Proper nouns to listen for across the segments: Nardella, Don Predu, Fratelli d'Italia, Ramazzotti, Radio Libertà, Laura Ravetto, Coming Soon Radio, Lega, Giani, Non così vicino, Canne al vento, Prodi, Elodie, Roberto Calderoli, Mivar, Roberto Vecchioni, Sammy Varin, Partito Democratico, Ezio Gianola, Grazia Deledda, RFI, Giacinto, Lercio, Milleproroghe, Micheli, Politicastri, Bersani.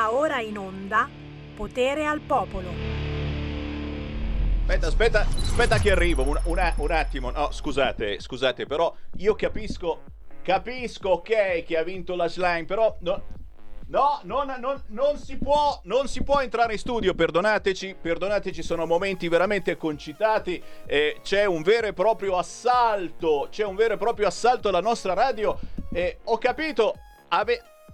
Va ora in onda Potere al Popolo. Aspetta che arrivo, un attimo, no, scusate, però io capisco, ok, che ha vinto la Schlein, però non si può entrare in studio, perdonateci, sono momenti veramente concitati, c'è un vero e proprio assalto alla nostra radio, ho capito,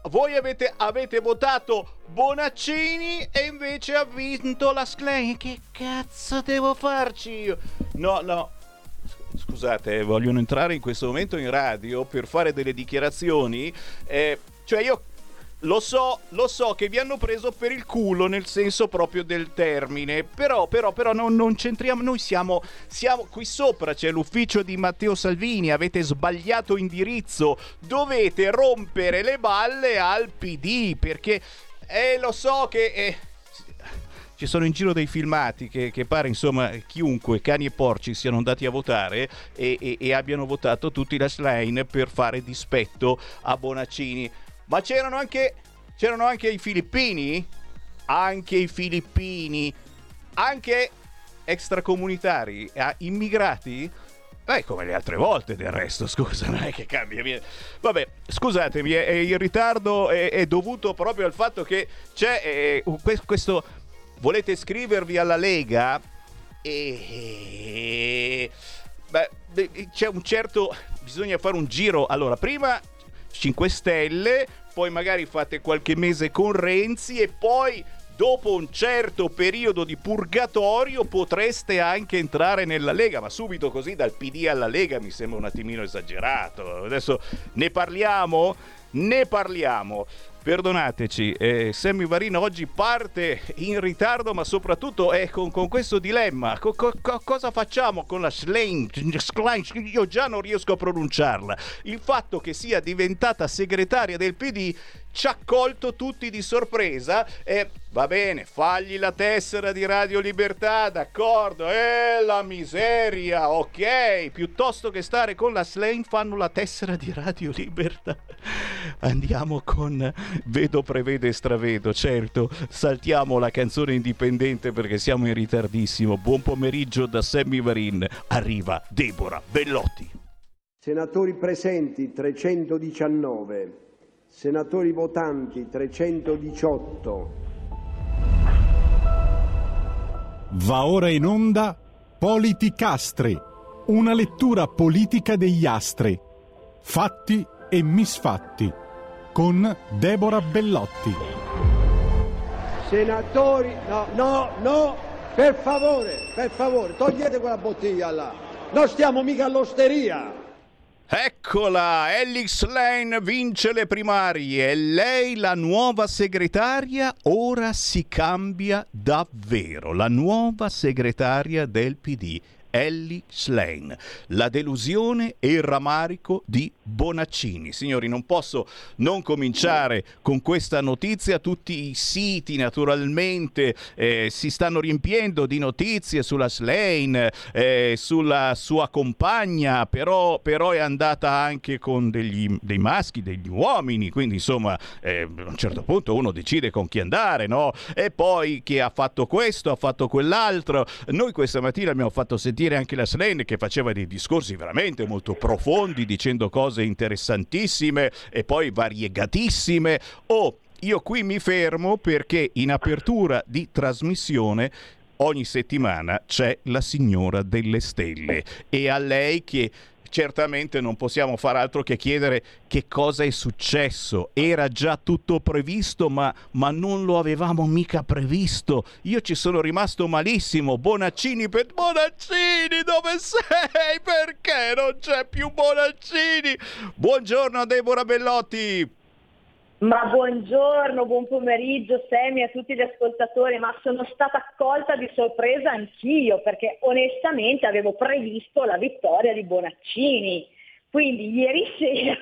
Voi avete votato Bonaccini e invece ha vinto la Schlein. Che cazzo devo farci io? No. Scusate, vogliono entrare in questo momento in radio per fare delle dichiarazioni. Cioè io lo so che vi hanno preso per il culo nel senso proprio del termine. Però non c'entriamo. Noi siamo qui sopra, c'è l'ufficio di Matteo Salvini. Avete sbagliato indirizzo. Dovete rompere le balle al PD. Perché lo so che ci sono in giro dei filmati che pare insomma chiunque, cani e porci, siano andati a votare e abbiano votato tutti la Schlein per fare dispetto a Bonaccini. Ma c'erano anche i filippini? Anche i filippini? Anche extracomunitari? Immigrati? Beh, come le altre volte del resto, scusa, non è che cambia. Vabbè, scusatemi, il ritardo è dovuto proprio al fatto che c'è questo... Volete iscrivervi alla Lega? Beh, c'è un certo... Bisogna fare un giro. Allora, prima... 5 Stelle, poi magari fate qualche mese con Renzi e poi dopo un certo periodo di purgatorio potreste anche entrare nella Lega, ma subito così dal PD alla Lega mi sembra un attimino esagerato. Adesso ne parliamo. Perdonateci, Sammy Varin oggi parte in ritardo, ma soprattutto con questo dilemma. Cosa facciamo con la Schlein? Io già non riesco a pronunciarla. Il fatto che sia diventata segretaria del PD ci ha colto tutti di sorpresa. Va bene, fagli la tessera di Radio Libertà, d'accordo? La miseria, ok. Piuttosto che stare con la Schlein fanno la tessera di Radio Libertà. Andiamo con... Vedo, prevede, stravedo, certo. Saltiamo la canzone indipendente perché siamo in ritardissimo. Buon pomeriggio da Sammy Varin. Arriva Deborah Bellotti. Senatori presenti 319, senatori votanti 318. Va ora in onda Politicastri, una lettura politica degli astri, fatti e misfatti, con Deborah Bellotti. Senatori, no, per favore, togliete quella bottiglia là, non stiamo mica all'osteria. Eccola, Elly Schlein vince le primarie, lei la nuova segretaria, ora si cambia davvero, la nuova segretaria del PD. Elly Schlein, la delusione e il rammarico di Bonaccini. Signori, non posso non cominciare con questa notizia. Tutti i siti naturalmente si stanno riempiendo di notizie sulla Schlein, sulla sua compagna, però è andata anche con dei maschi, degli uomini, quindi insomma a un certo punto uno decide con chi andare, no? E poi che ha fatto questo, ha fatto quell'altro. Noi questa mattina abbiamo fatto sentire anche la Schlein che faceva dei discorsi veramente molto profondi, dicendo cose interessantissime e poi variegatissime. Io qui mi fermo perché in apertura di trasmissione ogni settimana c'è la signora delle stelle e a lei che certamente non possiamo far altro che chiedere che cosa è successo. Era già tutto previsto, ma non lo avevamo mica previsto. Io ci sono rimasto malissimo. Bonaccini, dove sei? Perché non c'è più Bonaccini? Buongiorno a Deborah Bellotti. Ma buongiorno, buon pomeriggio Semi, a tutti gli ascoltatori, ma sono stata colta di sorpresa anch'io perché onestamente avevo previsto la vittoria di Bonaccini, quindi ieri sera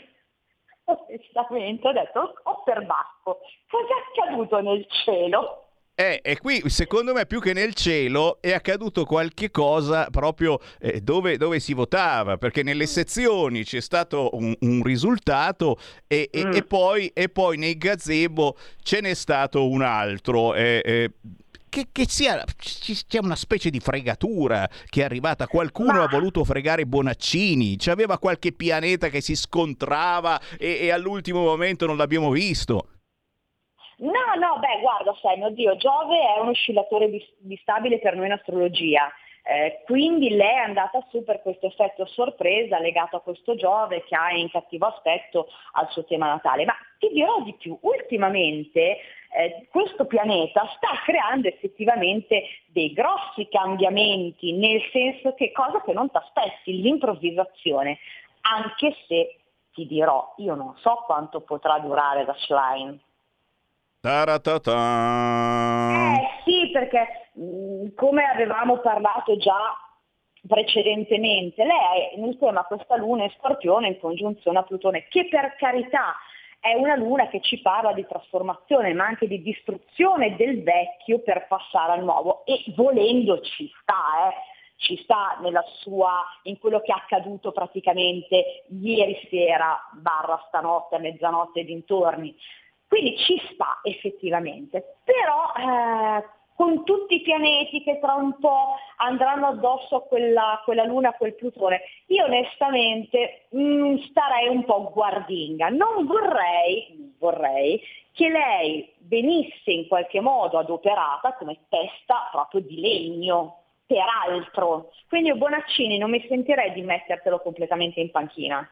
onestamente ho detto, oh perbacco, cos'è accaduto nel cielo? E qui secondo me più che nel cielo è accaduto qualche cosa proprio dove si votava, perché nelle sezioni c'è stato un risultato e poi nei gazebo ce n'è stato un altro. C'è una specie di fregatura che è arrivata, qualcuno ha voluto fregare Bonaccini, c'aveva qualche pianeta che si scontrava e all'ultimo momento non l'abbiamo visto. No, guarda, sai, mio Dio, Giove è un oscillatore stabile per noi in astrologia, quindi lei è andata su per questo effetto sorpresa legato a questo Giove che ha in cattivo aspetto al suo tema natale. Ma ti dirò di più, ultimamente questo pianeta sta creando effettivamente dei grossi cambiamenti, nel senso che cosa che non ti aspetti, l'improvvisazione, anche se ti dirò, io non so quanto potrà durare la Schlein. Sì, perché come avevamo parlato già precedentemente, lei nel tema questa luna è Scorpione in congiunzione a Plutone, che per carità è una luna che ci parla di trasformazione, ma anche di distruzione del vecchio per passare al nuovo, e volendo ci sta, ci sta nella sua, in quello che è accaduto praticamente ieri sera / stanotte a mezzanotte e dintorni. Quindi ci sta effettivamente, però con tutti i pianeti che tra un po' andranno addosso a quella luna, a quel Plutone, io onestamente starei un po' guardinga, non vorrei che lei venisse in qualche modo adoperata come testa proprio di legno, peraltro. Quindi io Bonaccini non mi sentirei di mettertelo completamente in panchina.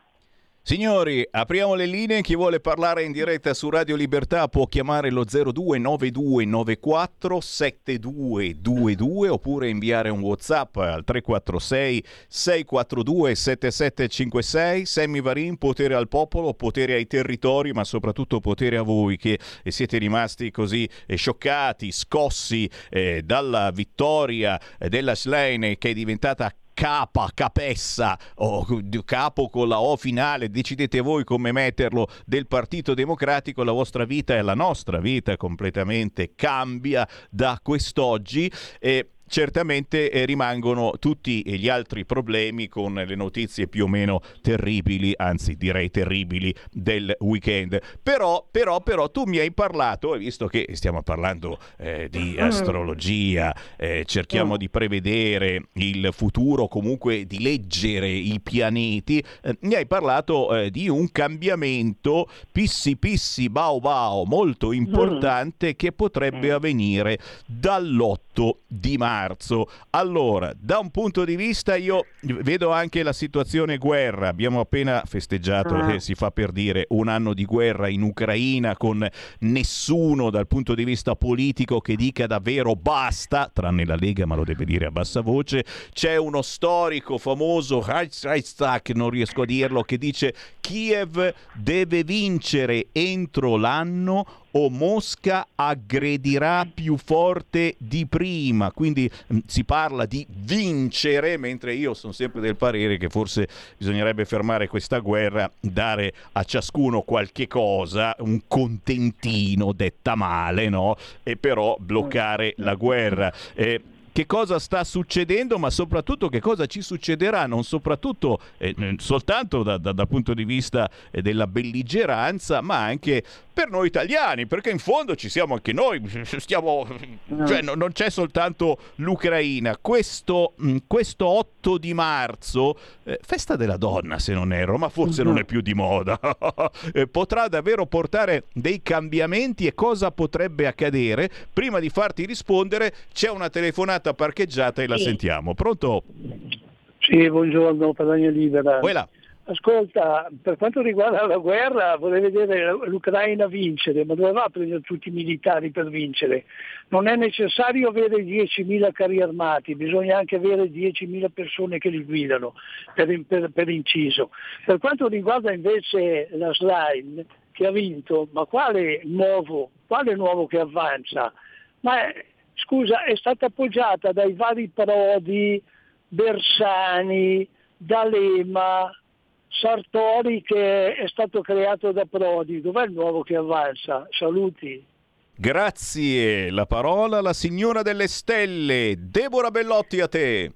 Signori, apriamo le linee, chi vuole parlare in diretta su Radio Libertà può chiamare lo 0292947222 oppure inviare un WhatsApp al 346 642 7756. Sammy Varin, potere al popolo, potere ai territori, ma soprattutto potere a voi che siete rimasti così scioccati, scossi dalla vittoria della Schlein, che è diventata capessa o capo con la O finale, decidete voi come metterlo, del Partito Democratico. La vostra vita e la nostra vita completamente cambia da quest'oggi e certamente rimangono tutti gli altri problemi con le notizie più o meno terribili, anzi direi terribili, del weekend. Però tu mi hai parlato, e visto che stiamo parlando di astrologia, cerchiamo di prevedere il futuro, comunque di leggere i pianeti, mi hai parlato di un cambiamento pissi pissi bao bao molto importante che potrebbe avvenire dall'8 di maggio. Allora, da un punto di vista io vedo anche la situazione guerra, abbiamo appena festeggiato, si fa per dire, un anno di guerra in Ucraina, con nessuno dal punto di vista politico che dica davvero basta, tranne la Lega, ma lo deve dire a bassa voce. C'è uno storico famoso, non riesco a dirlo, che dice Kiev deve vincere entro l'anno o Mosca aggredirà più forte di prima. Quindi si parla di vincere, mentre io sono sempre del parere che forse bisognerebbe fermare questa guerra, dare a ciascuno qualche cosa, un contentino, detta male, no? E però bloccare la guerra. Che cosa sta succedendo, ma soprattutto che cosa ci succederà, non soprattutto soltanto dal punto di vista della belligeranza, ma anche per noi italiani, perché in fondo ci siamo anche noi, non c'è soltanto l'Ucraina. Questo 8 di marzo, festa della donna se non erro, ma forse non è più di moda, potrà davvero portare dei cambiamenti. E cosa potrebbe accadere? Prima di farti rispondere c'è una telefonata parcheggiata e la sentiamo. Pronto? Sì, buongiorno, Padania Libera. Quella. Ascolta, per quanto riguarda la guerra, vorrei vedere l'Ucraina vincere, ma doveva prendere tutti i militari per vincere. Non è necessario avere 10.000 carri armati, bisogna anche avere 10.000 persone che li guidano, per inciso. Per quanto riguarda invece la Schlein, che ha vinto, ma quale nuovo che avanza? Ma scusa, è stata appoggiata dai vari Prodi, Bersani, D'Alema, Sartori, che è stato creato da Prodi. Dov'è il nuovo che avanza? Saluti. Grazie, la parola alla signora delle stelle, Deborah Bellotti, a te.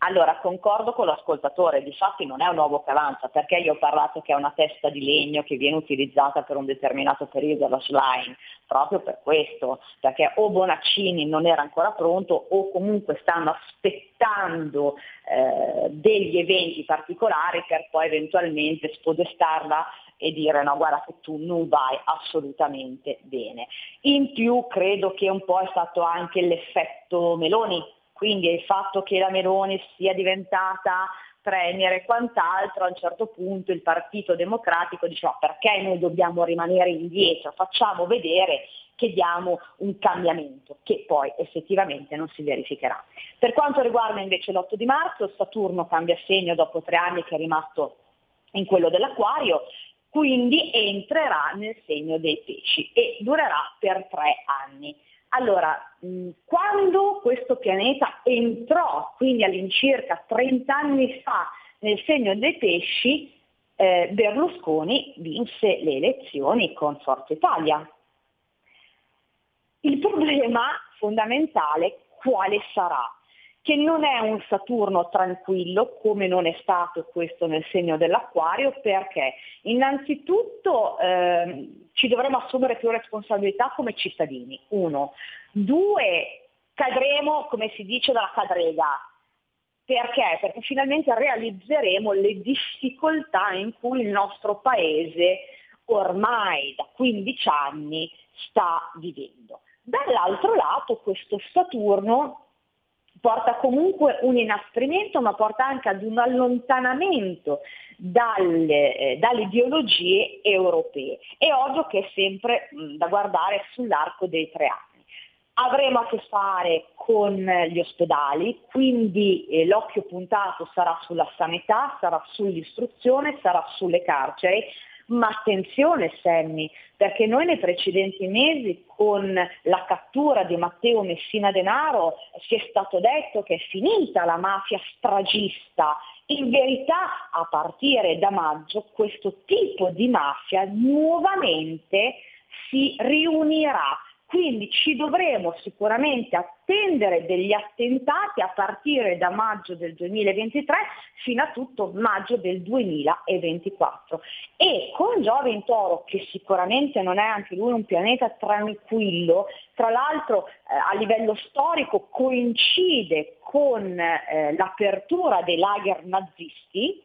Allora, concordo con l'ascoltatore, difatti non è un uovo che avanza, perché io ho parlato che è una testa di legno che viene utilizzata per un determinato periodo alla Schlein, proprio per questo, perché o Bonaccini non era ancora pronto o comunque stanno aspettando degli eventi particolari per poi eventualmente spodestarla e dire no, guarda che tu non vai assolutamente bene. In più credo che un po' è stato anche l'effetto Meloni, quindi il fatto che la Meloni sia diventata premier e quant'altro, a un certo punto il Partito Democratico diceva perché noi dobbiamo rimanere indietro, facciamo vedere che diamo un cambiamento, che poi effettivamente non si verificherà. Per quanto riguarda invece l'8 di marzo, Saturno cambia segno dopo 3 anni che è rimasto in quello dell'Acquario, quindi entrerà nel segno dei pesci e durerà per 3 anni. Allora, quando questo pianeta entrò, quindi all'incirca 30 anni fa, nel segno dei pesci, Berlusconi vinse le elezioni con Forza Italia. Il problema fondamentale quale sarà? Che non è un Saturno tranquillo, come non è stato questo nel segno dell'Acquario, perché innanzitutto ci dovremo assumere più responsabilità come cittadini, 1. 2, cadremo, come si dice, dalla cadrega. Perché? Perché finalmente realizzeremo le difficoltà in cui il nostro Paese ormai da 15 anni sta vivendo. Dall'altro lato questo Saturno porta comunque un inasprimento, ma porta anche ad un allontanamento dalle ideologie europee. È ovvio che è sempre da guardare sull'arco dei 3 anni. Avremo a che fare con gli ospedali, quindi l'occhio puntato sarà sulla sanità, sarà sull'istruzione, sarà sulle carceri. Ma attenzione Sammy, perché noi nei precedenti mesi con la cattura di Matteo Messina Denaro si è stato detto che è finita la mafia stragista. In verità a partire da maggio questo tipo di mafia nuovamente si riunirà. Quindi ci dovremo sicuramente attendere degli attentati a partire da maggio del 2023 fino a tutto maggio del 2024. E con Giove in Toro, che sicuramente non è anche lui un pianeta tranquillo, tra l'altro a livello storico coincide con l'apertura dei lager nazisti,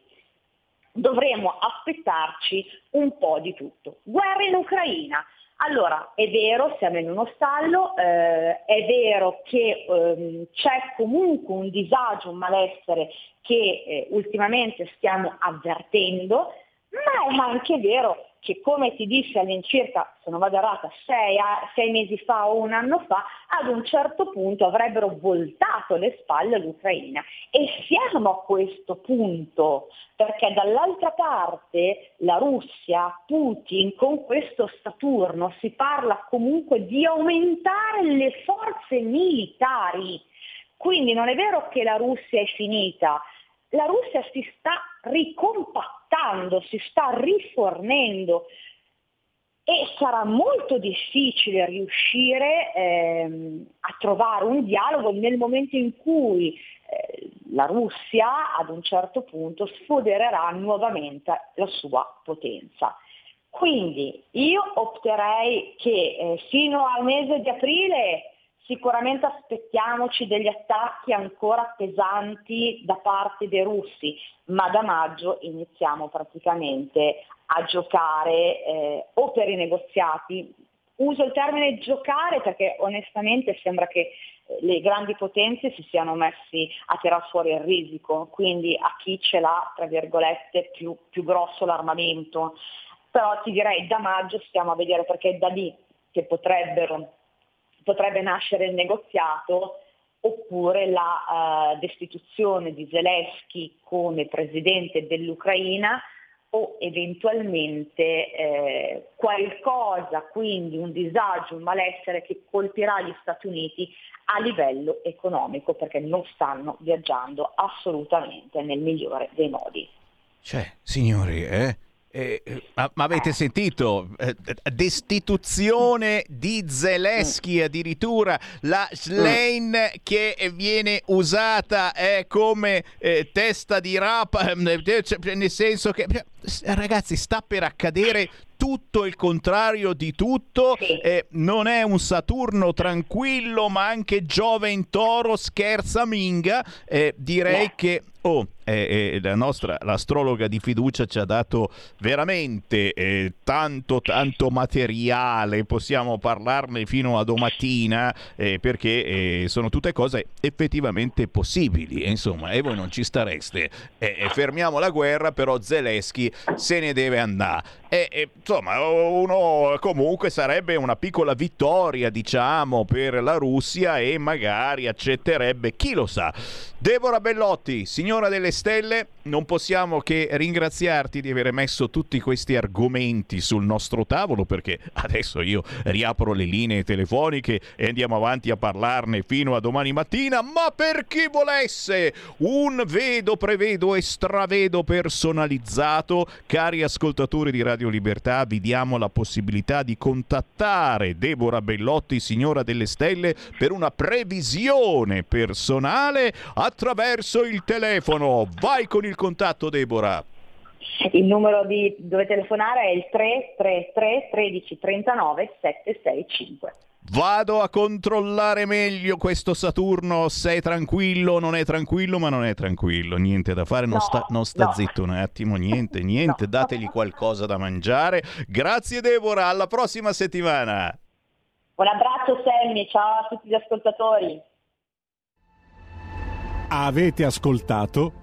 dovremo aspettarci un po' di tutto. Guerra in Ucraina. Allora, è vero, siamo in uno stallo, è vero che c'è comunque un disagio, un malessere che ultimamente stiamo avvertendo, ma è anche vero che, come ti disse all'incirca, se non vado errata, 6 mesi fa o 1 anno fa, ad un certo punto avrebbero voltato le spalle all'Ucraina. E siamo a questo punto, perché dall'altra parte la Russia, Putin, con questo Saturno si parla comunque di aumentare le forze militari. Quindi non è vero che la Russia è finita. La Russia si sta ricompattando, si sta rifornendo e sarà molto difficile riuscire a trovare un dialogo nel momento in cui la Russia ad un certo punto sfodererà nuovamente la sua potenza. Quindi io opterei che fino al mese di aprile sicuramente aspettiamoci degli attacchi ancora pesanti da parte dei russi, ma da maggio iniziamo praticamente a giocare o per i negoziati. Uso il termine giocare perché onestamente sembra che le grandi potenze si siano messi a tirar fuori il risico, quindi a chi ce l'ha, tra virgolette, più grosso l'armamento. Però ti direi da maggio stiamo a vedere, perché è da lì che potrebbe nascere il negoziato, oppure la destituzione di Zelensky come presidente dell'Ucraina, o eventualmente qualcosa, quindi un disagio, un malessere che colpirà gli Stati Uniti a livello economico, perché non stanno viaggiando assolutamente nel migliore dei modi. Cioè, signori, Ma avete sentito? Destituzione di Zelensky, addirittura la Schlein che viene usata come testa di rapa, nel senso che, ragazzi, sta per accadere tutto il contrario di tutto. Non è un Saturno tranquillo, ma anche Giove in Toro scherzaminga. Direi che la nostra astrologa di fiducia ci ha dato veramente tanto materiale, possiamo parlarne fino a domattina, perché sono tutte cose effettivamente possibili, insomma, e voi non ci stareste. Fermiamo la guerra, però Zelensky se ne deve andare. Insomma, uno comunque sarebbe una piccola vittoria, diciamo, per la Russia, e magari accetterebbe, chi lo sa. Deborah Bellotti, signora delle stelle, non possiamo che ringraziarti di aver messo tutti questi argomenti sul nostro tavolo, perché adesso io riapro le linee telefoniche e andiamo avanti a parlarne fino a domani mattina. Ma per chi volesse un vedo, prevedo e stravedo personalizzato, cari ascoltatori di Radio Libertà, vi diamo la possibilità di contattare Deborah Bellotti, signora delle stelle, per una previsione personale attraverso il telefono. Vai con il contatto, Deborah. Il numero dove telefonare è il 333 13 39 765. Vado a controllare meglio questo Saturno, se è tranquillo, non è tranquillo, ma non è tranquillo, niente da fare, non sta zitto un attimo, niente, no. Dategli qualcosa da mangiare. Grazie Deborah, alla prossima settimana. Un abbraccio Sammy, ciao a tutti gli ascoltatori. Avete ascoltato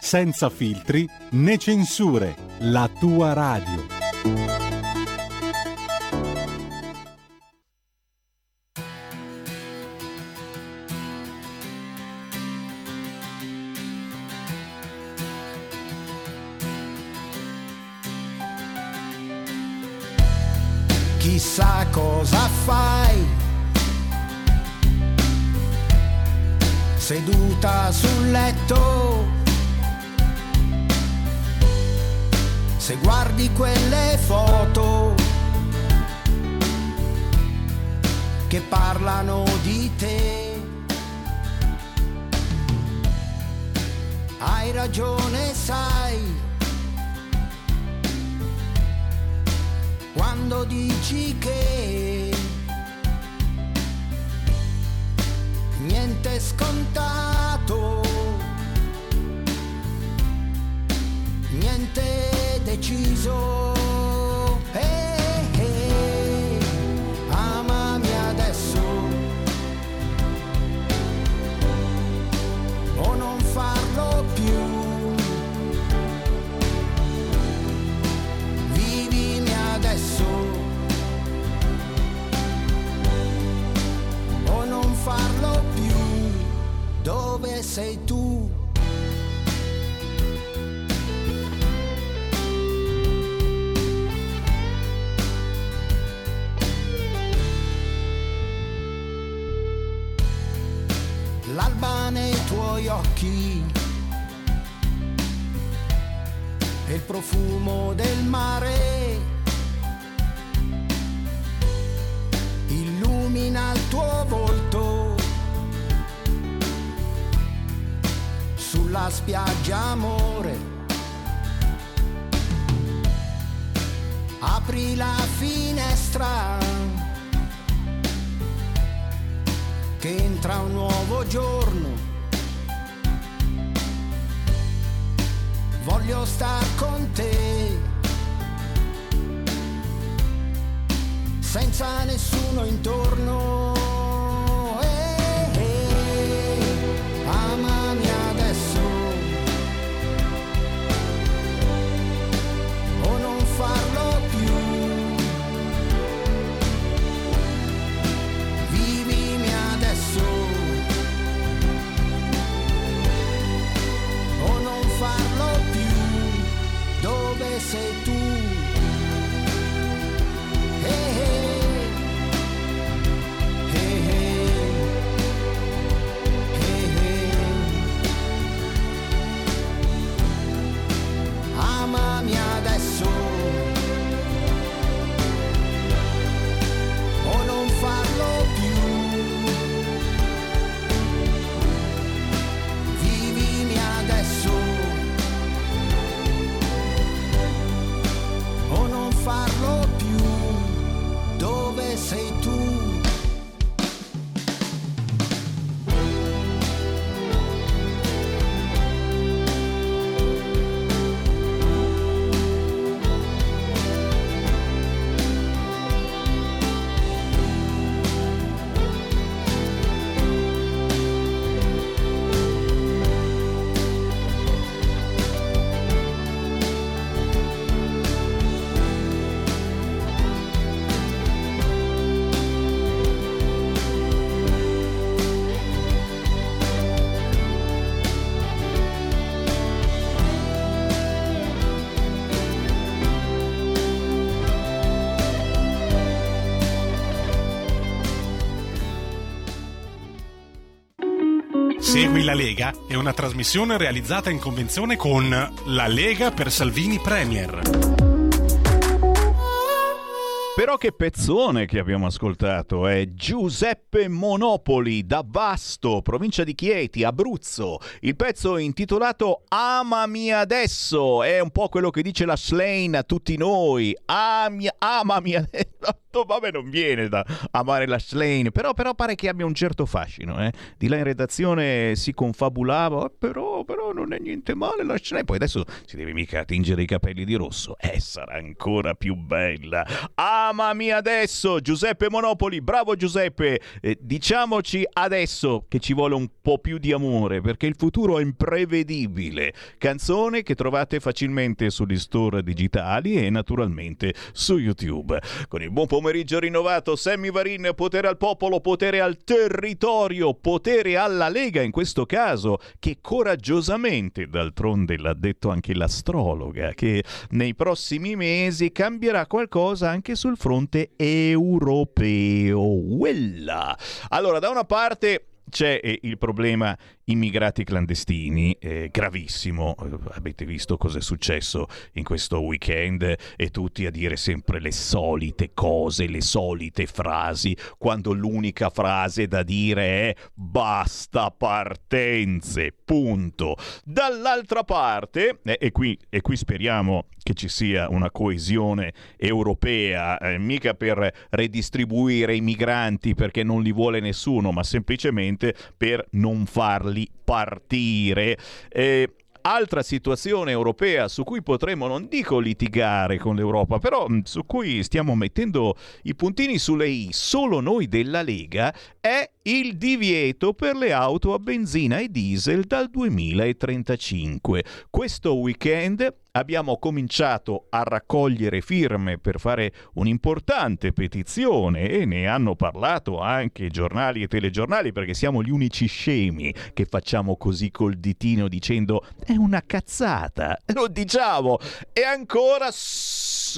senza filtri né censure. La tua radio. Chissà cosa fai, seduta sul letto, se guardi quelle foto che parlano di te. Hai ragione, sai, quando dici che niente è scontato, niente è deciso. Amami adesso o non farlo più. Adesso o non farlo più. Dove sei tu? L'alba nei tuoi occhi e il profumo del mare illumina il tuo volto sulla spiaggia, amore. Apri la finestra che entra un nuovo giorno. Voglio star con te senza nessuno intorno. Amami adesso o non farlo più. Segui la Lega è una trasmissione realizzata in convenzione con La Lega per Salvini Premier. Però che pezzone che abbiamo ascoltato è Giuseppe Monopoli da Vasto, provincia di Chieti, Abruzzo. Il pezzo è intitolato Amami adesso, è un po' quello che dice la Schlein a tutti noi. Amami adesso. Vabbè, non viene da amare la Schlein, però pare che abbia un certo fascino, eh? Di là in redazione si confabulava, però non è niente male la Schlein. Poi adesso si deve mica tingere i capelli di rosso, sarà ancora più bella. Amami adesso, Giuseppe Monopoli, bravo Giuseppe, diciamoci adesso che ci vuole un po' più di amore, perché il futuro è imprevedibile. Canzone che trovate facilmente sugli store digitali e naturalmente su YouTube. Con il buon pomeriggio rinnovato, Sammy Varin, potere al popolo, potere al territorio, potere alla Lega in questo caso, che coraggiosamente, d'altronde l'ha detto anche l'astrologa, che nei prossimi mesi cambierà qualcosa anche sul fronte europeo. Uella! Allora, da una parte c'è il problema immigrati clandestini, gravissimo, avete visto cosa è successo in questo weekend e tutti a dire sempre le solite cose, le solite frasi, quando l'unica frase da dire è basta partenze, punto. Dall'altra parte, e qui speriamo che ci sia una coesione europea, mica per redistribuire i migranti perché non li vuole nessuno, ma semplicemente per non farli partire. Altra situazione europea su cui potremmo, non dico litigare con l'Europa, però su cui stiamo mettendo i puntini sulle i solo noi della Lega, è il divieto per le auto a benzina e diesel dal 2035. Questo weekend abbiamo cominciato a raccogliere firme per fare un'importante petizione e ne hanno parlato anche giornali e telegiornali, perché siamo gli unici scemi che facciamo così col ditino dicendo è una cazzata, lo diciamo. E ancora,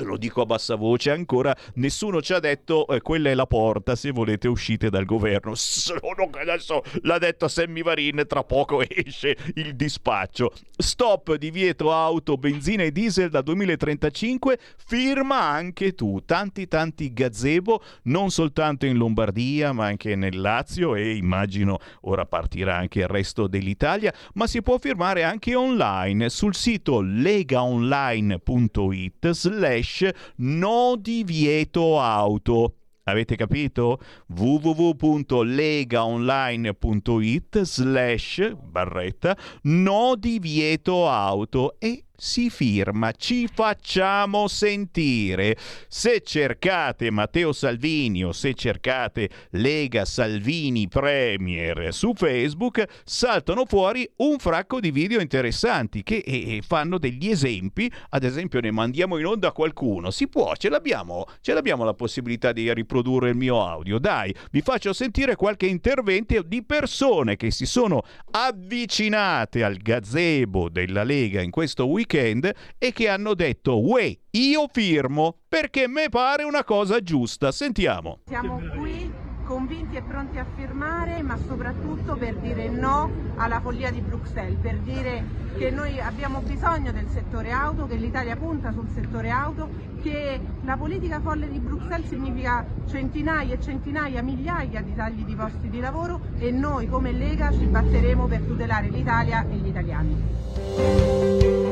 lo dico a bassa voce, ancora nessuno ci ha detto quella è la porta, se volete uscite dal governo. Solo che adesso l'ha detto Sammy Varin, tra poco esce il dispaccio. Stop divieto auto, benzina e diesel da 2035, firma anche tu. Tanti gazebo, non soltanto in Lombardia ma anche nel Lazio, e immagino ora partirà anche il resto dell'Italia, ma si può firmare anche online sul sito legaonline.it/no divieto auto. Avete capito? www.legaonline.it/no divieto auto e si firma, ci facciamo sentire. Se cercate Matteo Salvini o se cercate Lega Salvini Premier su Facebook, saltano fuori un fracco di video interessanti che fanno degli esempi. Ad esempio, ne mandiamo in onda qualcuno. Si può, ce l'abbiamo la possibilità di riprodurre il mio audio. Dai, vi faccio sentire qualche intervento di persone che si sono avvicinate al gazebo della Lega in questo weekend e che hanno detto uè, io firmo perché me pare una cosa giusta. Sentiamo. Siamo qui convinti e pronti a firmare, ma soprattutto per dire no alla follia di Bruxelles, per dire che noi abbiamo bisogno del settore auto, che l'Italia punta sul settore auto, che la politica folle di Bruxelles significa centinaia e centinaia, migliaia di tagli di posti di lavoro, e noi come Lega ci batteremo per tutelare l'Italia e gli italiani.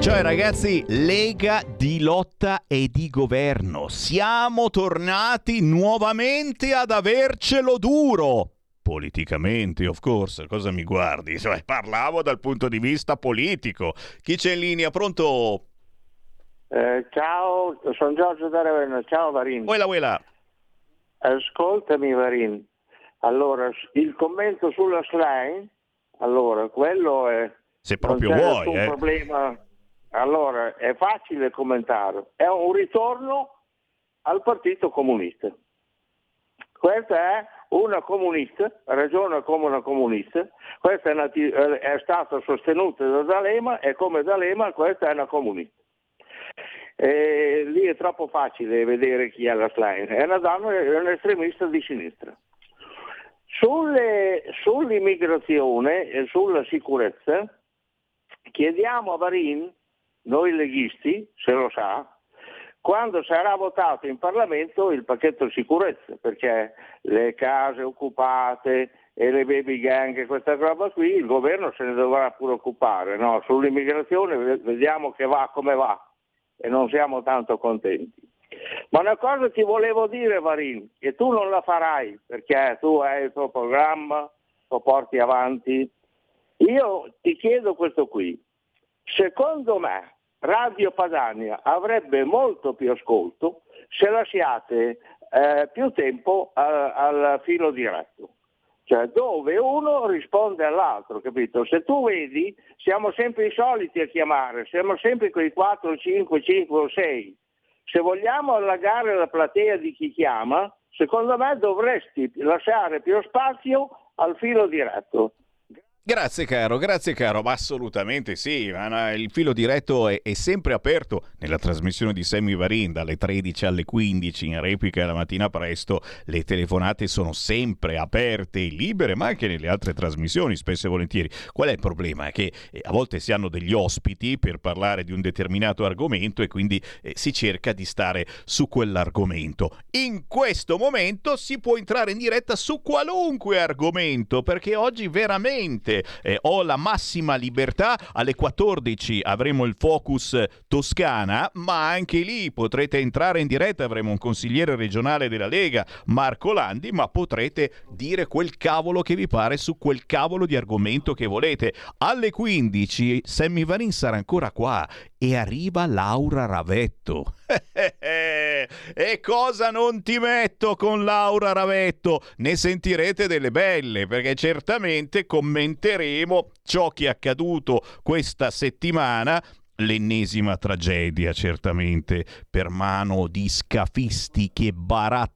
Ciao ragazzi, Lega di lotta e di governo. Siamo tornati nuovamente ad avercelo duro. Politicamente, of course, cosa mi guardi? Cioè, parlavo dal punto di vista politico. Chi c'è in linea? Pronto? Ciao, sono Giorgio da Ravenna. Ciao Varin. Uela. Ascoltami Varin. Allora, il commento sulla Schlein, allora, quello è... Se proprio vuoi, un problema. Allora, è facile commentare, è un ritorno al Partito Comunista. Questa è una comunista, ragiona come una comunista, questa è stata sostenuta da D'Alema e come D'Alema questa è una comunista. E lì è troppo facile vedere chi è la Schlein, è una donna, è un estremista di sinistra. Sull'immigrazione e sulla sicurezza chiediamo a Varin, noi leghisti, se lo sa, quando sarà votato in Parlamento il pacchetto sicurezza, perché le case occupate e le baby gang e questa roba qui, il governo se ne dovrà pure occupare, no? Sull'immigrazione vediamo che va come va e non siamo tanto contenti. Ma una cosa ti volevo dire, Varin, che tu non la farai perché tu hai il tuo programma, lo porti avanti. Io ti chiedo questo qui. Secondo me Radio Padania avrebbe molto più ascolto se lasciate più tempo al filo diretto, cioè dove uno risponde all'altro, capito? Se tu vedi siamo sempre i soliti a chiamare, siamo sempre quei 4, 5, 5 o 6. Se vogliamo allargare la platea di chi chiama, secondo me dovresti lasciare più spazio al filo diretto. Grazie caro, ma assolutamente sì, il filo diretto è sempre aperto nella trasmissione di Sammy Varin dalle 13 alle 15, in replica la mattina presto, le telefonate sono sempre aperte e libere, ma anche nelle altre trasmissioni spesso e volentieri. Qual è il problema? È che a volte si hanno degli ospiti per parlare di un determinato argomento e quindi si cerca di stare su quell'argomento. In questo momento si può entrare in diretta su qualunque argomento, perché oggi veramente ho la massima libertà. Alle 14 avremo il Focus Toscana, ma anche lì potrete entrare in diretta, avremo un consigliere regionale della Lega, Marco Landi, ma potrete dire quel cavolo che vi pare su quel cavolo di argomento che volete. Alle 15 Sammy Varin sarà ancora qua e arriva Laura Ravetto. E cosa non ti metto con Laura Ravetto? Ne sentirete delle belle, perché certamente commenteremo ciò che è accaduto questa settimana. L'ennesima tragedia, certamente, per mano di scafisti che barattano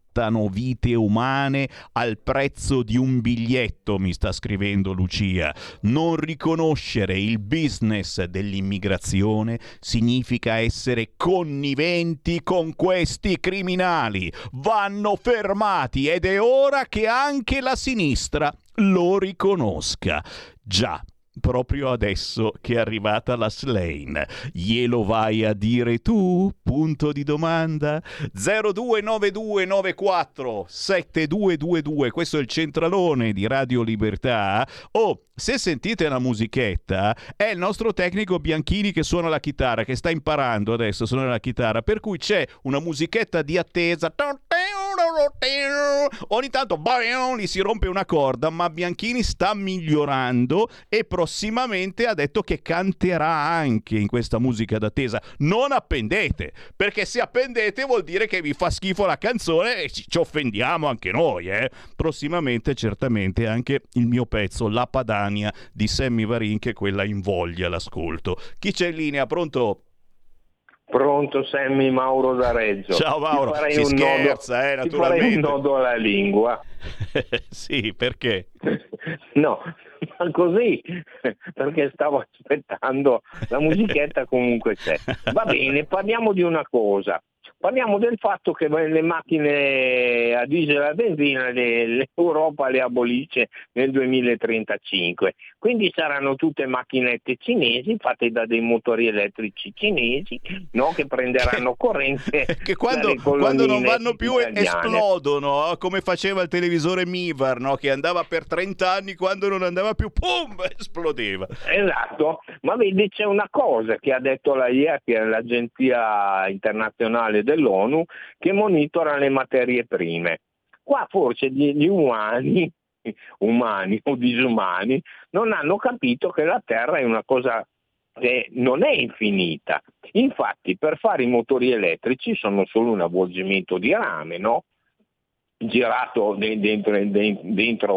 vite umane al prezzo di un biglietto, mi sta scrivendo Lucia. Non riconoscere il business dell'immigrazione significa essere conniventi con questi criminali. Vanno fermati ed è ora che anche la sinistra lo riconosca. Già. Proprio adesso che è arrivata la Schlein, glielo vai a dire tu? Punto di domanda. 0292947222, questo è il centralone di Radio Libertà. Se sentite la musichetta è il nostro tecnico Bianchini che suona la chitarra, che sta imparando adesso a suonare la chitarra, per cui c'è una musichetta di attesa. Ogni tanto gli si rompe una corda, ma Bianchini sta migliorando e prossimamente ha detto che canterà anche in questa musica d'attesa. Non appendete, perché se appendete vuol dire che vi fa schifo la canzone e ci offendiamo anche noi, eh? Prossimamente certamente anche il mio pezzo, La Padana di Sammy Varin, che quella invoglia l'ascolto. Chi c'è in linea? Pronto? Pronto, Sammy, Mauro da Reggio. Ciao Mauro, si scherza, naturalmente. Farei un nodo alla lingua. Sì, perché? No, ma così, perché stavo aspettando, la musichetta comunque c'è. Va bene, parliamo di una cosa. Parliamo del fatto che le macchine a diesel e a benzina l'Europa le abolisce nel 2035, quindi saranno tutte macchinette cinesi fatte da dei motori elettrici cinesi, no? Che prenderanno corrente che quando non vanno più esplodono, come faceva il televisore Mivar, no? Che andava per 30 anni, quando non andava più, pum, esplodeva. Esatto, ma vedi c'è una cosa che ha detto la IEA, che è l'agenzia internazionale dell'ONU che monitora le materie prime. Qua forse gli umani o disumani non hanno capito che la Terra è una cosa che non è infinita. Infatti per fare i motori elettrici sono solo un avvolgimento di rame, no? Girato dentro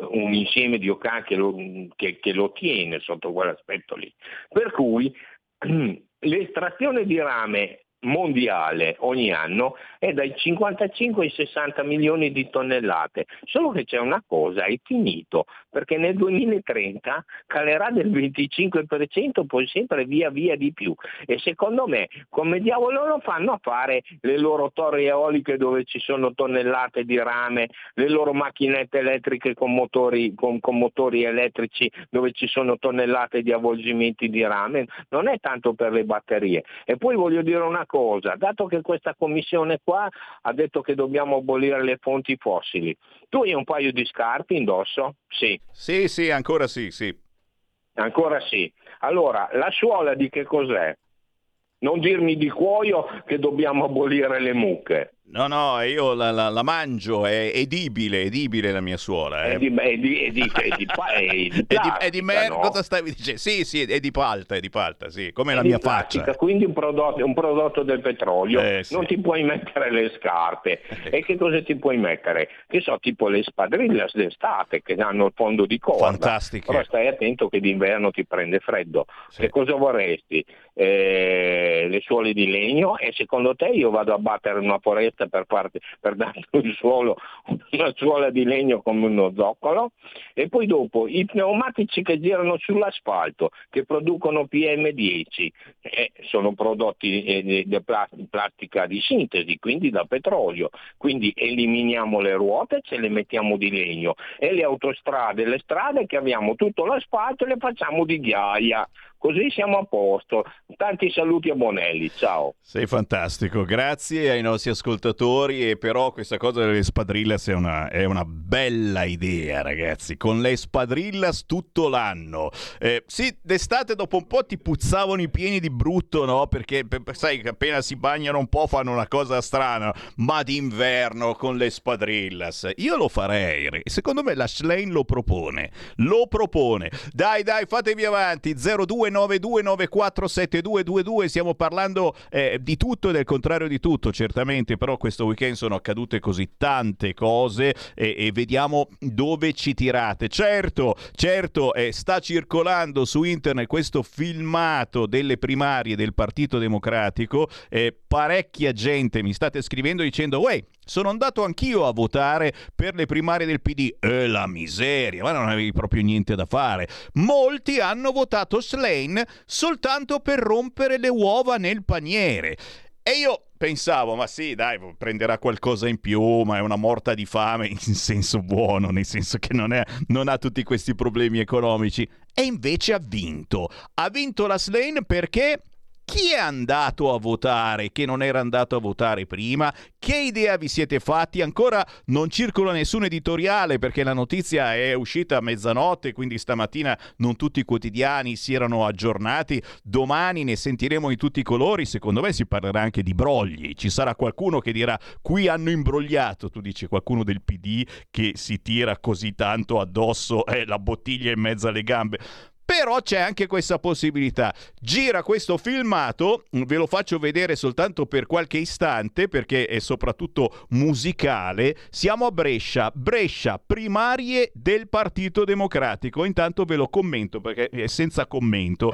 un insieme di oca che lo tiene sotto quell'aspetto lì. Per cui l'estrazione di rame mondiale ogni anno è dai 55 ai 60 milioni di tonnellate, solo che c'è una cosa, è finito, perché nel 2030 calerà del 25%, poi sempre via via di più, e secondo me come diavolo lo fanno a fare le loro torri eoliche dove ci sono tonnellate di rame, le loro macchinette elettriche con motori elettrici dove ci sono tonnellate di avvolgimenti di rame? Non è tanto per le batterie. E poi voglio dire una cosa, dato che questa commissione qua ha detto che dobbiamo abolire le fonti fossili, tu hai un paio di scarpe indosso? Sì. Sì, ancora sì. Ancora sì. Allora, la suola di che cos'è? Non dirmi di cuoio che dobbiamo abolire le mucche. No, io la mangio, è edibile la mia suola. È di merda, no? Cosa stavi dicendo? Sì, è di palta, sì, come è la mia plastica, faccia. Quindi un prodotto del petrolio, sì. Non ti puoi mettere le scarpe. E che cosa ti puoi mettere? Che so, tipo le spadrillas d'estate che hanno il fondo di corda. Fantastiche. Però stai attento che d'inverno ti prende freddo. Sì. Che cosa vorresti? Le suole di legno? E secondo te io vado a battere una foresta per dare sul suolo una suola di legno come uno zoccolo? E poi dopo i pneumatici che girano sull'asfalto, che producono PM10, sono prodotti di plastica di sintesi, quindi da petrolio, quindi eliminiamo le ruote, ce le mettiamo di legno, e le autostrade, le strade che abbiamo tutto l'asfalto le facciamo di ghiaia. Così siamo a posto. Tanti saluti a Bonelli, ciao. Sei fantastico, grazie ai nostri ascoltatori. E però questa cosa delle spadrillas è una bella idea, ragazzi. Con le spadrillas tutto l'anno. Sì, d'estate dopo un po' ti puzzavano i piedi di brutto, no? Perché sai che appena si bagnano un po' fanno una cosa strana. Ma d'inverno con le spadrillas io lo farei. Secondo me la Schlein lo propone. Dai, fatevi avanti. 02 92947222. Stiamo parlando di tutto e del contrario di tutto, certamente, però questo weekend sono accadute così tante cose e vediamo dove ci tirate. Certo, sta circolando su internet questo filmato delle primarie del Partito Democratico, parecchia gente mi state scrivendo dicendo «Uè, sono andato anch'io a votare per le primarie del PD». La miseria, ma non avevi proprio niente da fare. Molti hanno votato Schlein soltanto per rompere le uova nel paniere. E io pensavo, ma sì, dai, prenderà qualcosa in più, ma è una morta di fame in senso buono, nel senso che non ha tutti questi problemi economici. E invece ha vinto. Ha vinto la Schlein perché... Chi è andato a votare che non era andato a votare prima? Che idea vi siete fatti? Ancora non circola nessun editoriale perché la notizia è uscita a mezzanotte, quindi stamattina non tutti i quotidiani si erano aggiornati. Domani ne sentiremo di tutti i colori. Secondo me si parlerà anche di brogli. Ci sarà qualcuno che dirà qui hanno imbrogliato. Tu dici qualcuno del PD che si tira così tanto addosso la bottiglia in mezzo alle gambe. Però c'è anche questa possibilità. Gira questo filmato, ve lo faccio vedere soltanto per qualche istante perché è soprattutto musicale. Siamo a Brescia, primarie del Partito Democratico. Intanto ve lo commento perché è senza commento.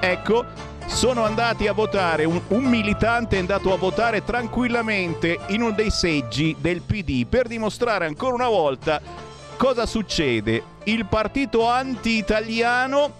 Ecco. Sono andati a votare, un militante è andato a votare tranquillamente in uno dei seggi del PD per dimostrare ancora una volta cosa succede. Il partito anti-italiano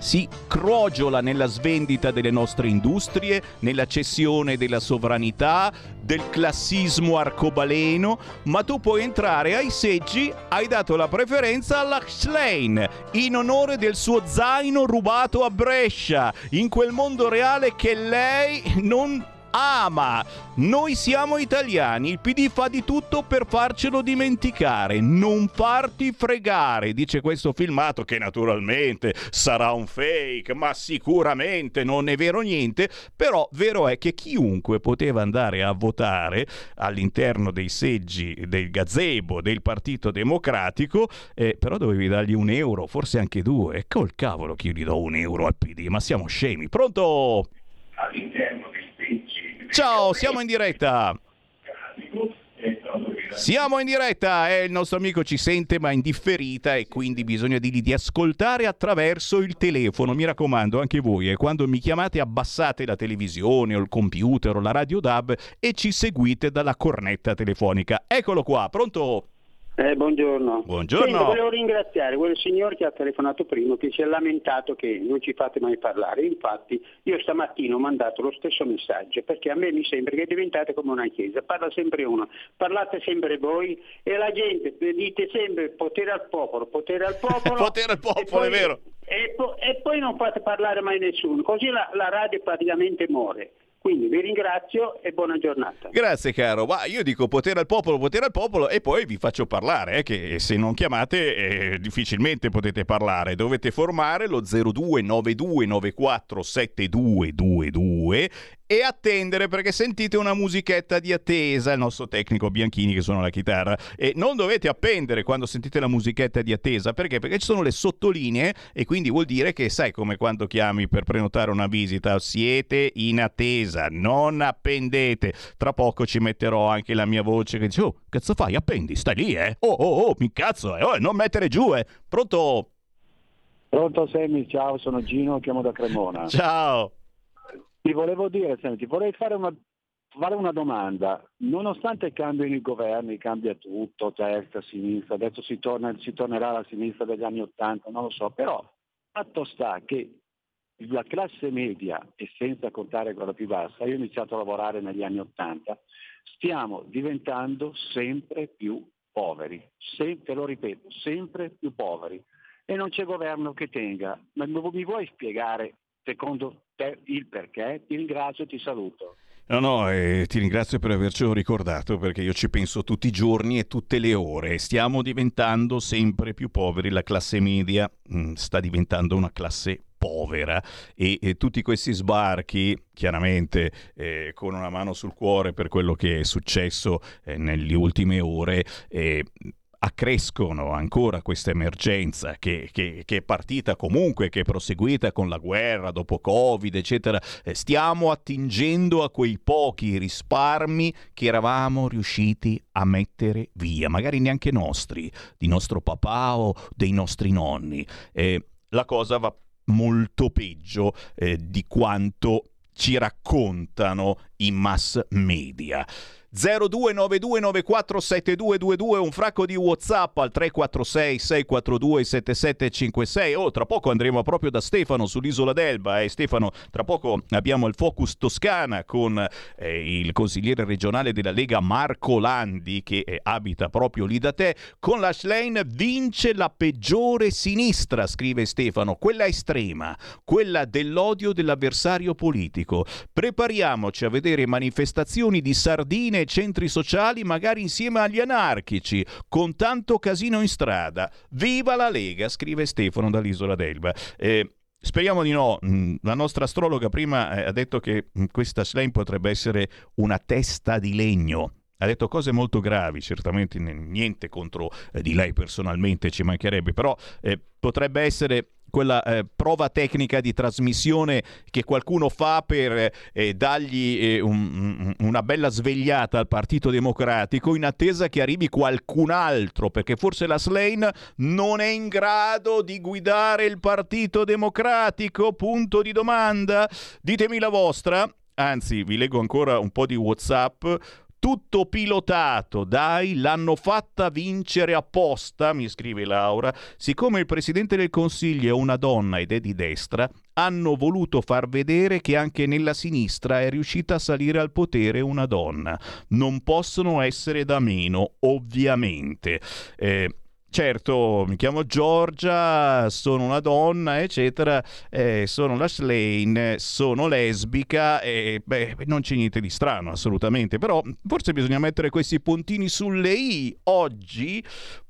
si crogiola nella svendita delle nostre industrie, nella cessione della sovranità, del classismo arcobaleno, ma tu puoi entrare ai seggi, hai dato la preferenza alla Schlein, in onore del suo zaino rubato a Brescia, in quel mondo reale che lei non... ama. Noi siamo italiani, il PD fa di tutto per farcelo dimenticare, non farti fregare, dice questo filmato che naturalmente sarà un fake, ma sicuramente non è vero niente, però vero è che chiunque poteva andare a votare all'interno dei seggi del gazebo del Partito Democratico, però dovevi dargli €1, forse anche 2, col cavolo che io gli do €1 al PD, ma siamo scemi. Pronto? All'interno. Ciao, siamo in diretta. Siamo in diretta e il nostro amico ci sente ma in differita e quindi bisogna dirgli di ascoltare attraverso il telefono. Mi raccomando anche voi, quando mi chiamate abbassate la televisione o il computer o la radio DAB e ci seguite dalla cornetta telefonica. Eccolo qua, pronto? Buongiorno. Buongiorno. Senta, volevo ringraziare quel signor che ha telefonato prima, che si è lamentato che non ci fate mai parlare. Infatti io stamattina ho mandato lo stesso messaggio, perché a me mi sembra che diventate come una chiesa, parla sempre uno, parlate sempre voi e la gente dite sempre potere al popolo potere al popolo, poi, è vero, e poi non fate parlare mai nessuno, così la radio praticamente muore. Quindi vi ringrazio e buona giornata. Grazie caro, ma io dico potere al popolo e poi vi faccio parlare, che se non chiamate difficilmente potete parlare. Dovete formare lo 0292947222 e attendere, perché sentite una musichetta di attesa, il nostro tecnico Bianchini che suona la chitarra, e non dovete appendere quando sentite la musichetta di attesa, perché ci sono le sottolinee e quindi vuol dire che, sai come quando chiami per prenotare una visita, siete in attesa, non appendete. Tra poco ci metterò anche la mia voce che dice: oh, cazzo fai, appendi, stai lì, oh, mi cazzo, non mettere giù, pronto? Pronto Sammy, ciao, sono Gino, chiamo da Cremona. Ciao. Ti volevo dire, senti, vorrei fare una domanda. Nonostante cambino i governi, cambia tutto, destra, sinistra, adesso si tornerà alla sinistra degli anni '80, non lo so, però fatto sta che la classe media, e senza contare quella più bassa, io ho iniziato a lavorare negli anni '80, stiamo diventando sempre più poveri, te lo ripeto, sempre più poveri, e non c'è governo che tenga. Ma mi vuoi spiegare, secondo te, il perché? Ti ringrazio e ti saluto. No, ti ringrazio per avercelo ricordato, perché io ci penso tutti i giorni e tutte le ore. Stiamo diventando sempre più poveri, la classe media sta diventando una classe povera e tutti questi sbarchi, chiaramente con una mano sul cuore per quello che è successo nelle ultime ore, accrescono ancora questa emergenza che è partita comunque, che è proseguita con la guerra, dopo Covid, eccetera. Stiamo attingendo a quei pochi risparmi che eravamo riusciti a mettere via, magari neanche nostri, di nostro papà o dei nostri nonni. La cosa va molto peggio di quanto ci raccontano i mass media. 0292947222, un fracco di WhatsApp al 346 642 7756. Tra poco andremo proprio da Stefano sull'isola d'Elba. Stefano, tra poco abbiamo il Focus Toscana con il consigliere regionale della Lega Marco Landi, che abita proprio lì da te. Con la Schlein vince la peggiore sinistra, scrive Stefano, quella estrema, quella dell'odio dell'avversario politico. Prepariamoci a vedere manifestazioni di sardine, centri sociali, magari insieme agli anarchici, con tanto casino in strada. Viva la Lega, scrive Stefano dall'isola d'Elba. Speriamo di no. La nostra astrologa prima ha detto che questa Schlein potrebbe essere una testa di legno. Ha detto cose molto gravi, certamente niente contro di lei personalmente, ci mancherebbe, però potrebbe essere quella prova tecnica di trasmissione che qualcuno fa per dargli una bella svegliata al Partito Democratico, in attesa che arrivi qualcun altro, perché forse la Schlein non è in grado di guidare il Partito Democratico, punto di domanda. Ditemi la vostra, anzi vi leggo ancora un po' di WhatsApp. Tutto pilotato, dai, l'hanno fatta vincere apposta, mi scrive Laura. Siccome il Presidente del Consiglio è una donna ed è di destra, hanno voluto far vedere che anche nella sinistra è riuscita a salire al potere una donna. Non possono essere da meno, ovviamente. Certo, mi chiamo Giorgia, sono una donna, eccetera, sono la Schlein, sono lesbica e non c'è niente di strano assolutamente, però forse bisogna mettere questi puntini sulle i oggi,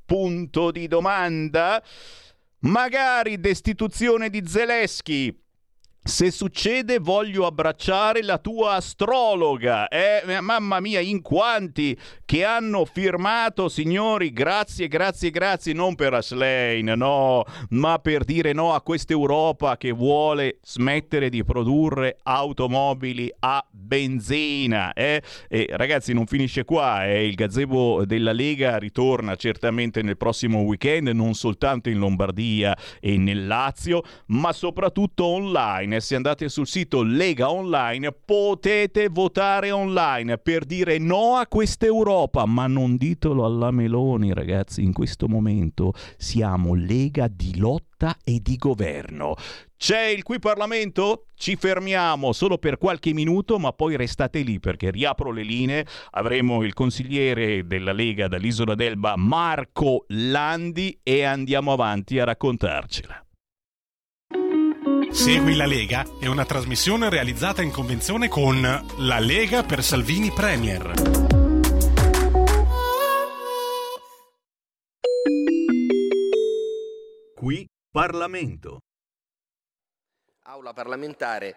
punto di domanda. Magari destituzione di Zelensky, Se succede voglio abbracciare la tua astrologa, mamma mia, in quanti che hanno firmato, signori, grazie, non per Schlein, no, ma per dire no a quest'Europa che vuole smettere di produrre automobili a benzina. E ragazzi, non finisce qua, il gazebo della Lega ritorna certamente nel prossimo weekend, non soltanto in Lombardia e nel Lazio, ma soprattutto online. Se andate sul sito Lega Online potete votare online per dire no a quest'Europa, ma non ditelo alla Meloni, ragazzi, in questo momento siamo Lega di lotta e di governo. C'è il Qui Parlamento? Ci fermiamo solo per qualche minuto, ma poi restate lì perché riapro le linee. Avremo il consigliere della Lega dall'Isola d'Elba Marco Landi e andiamo avanti a raccontarcela. Segui la Lega è una trasmissione realizzata in convenzione con La Lega per Salvini Premier. Qui Parlamento. Aula parlamentare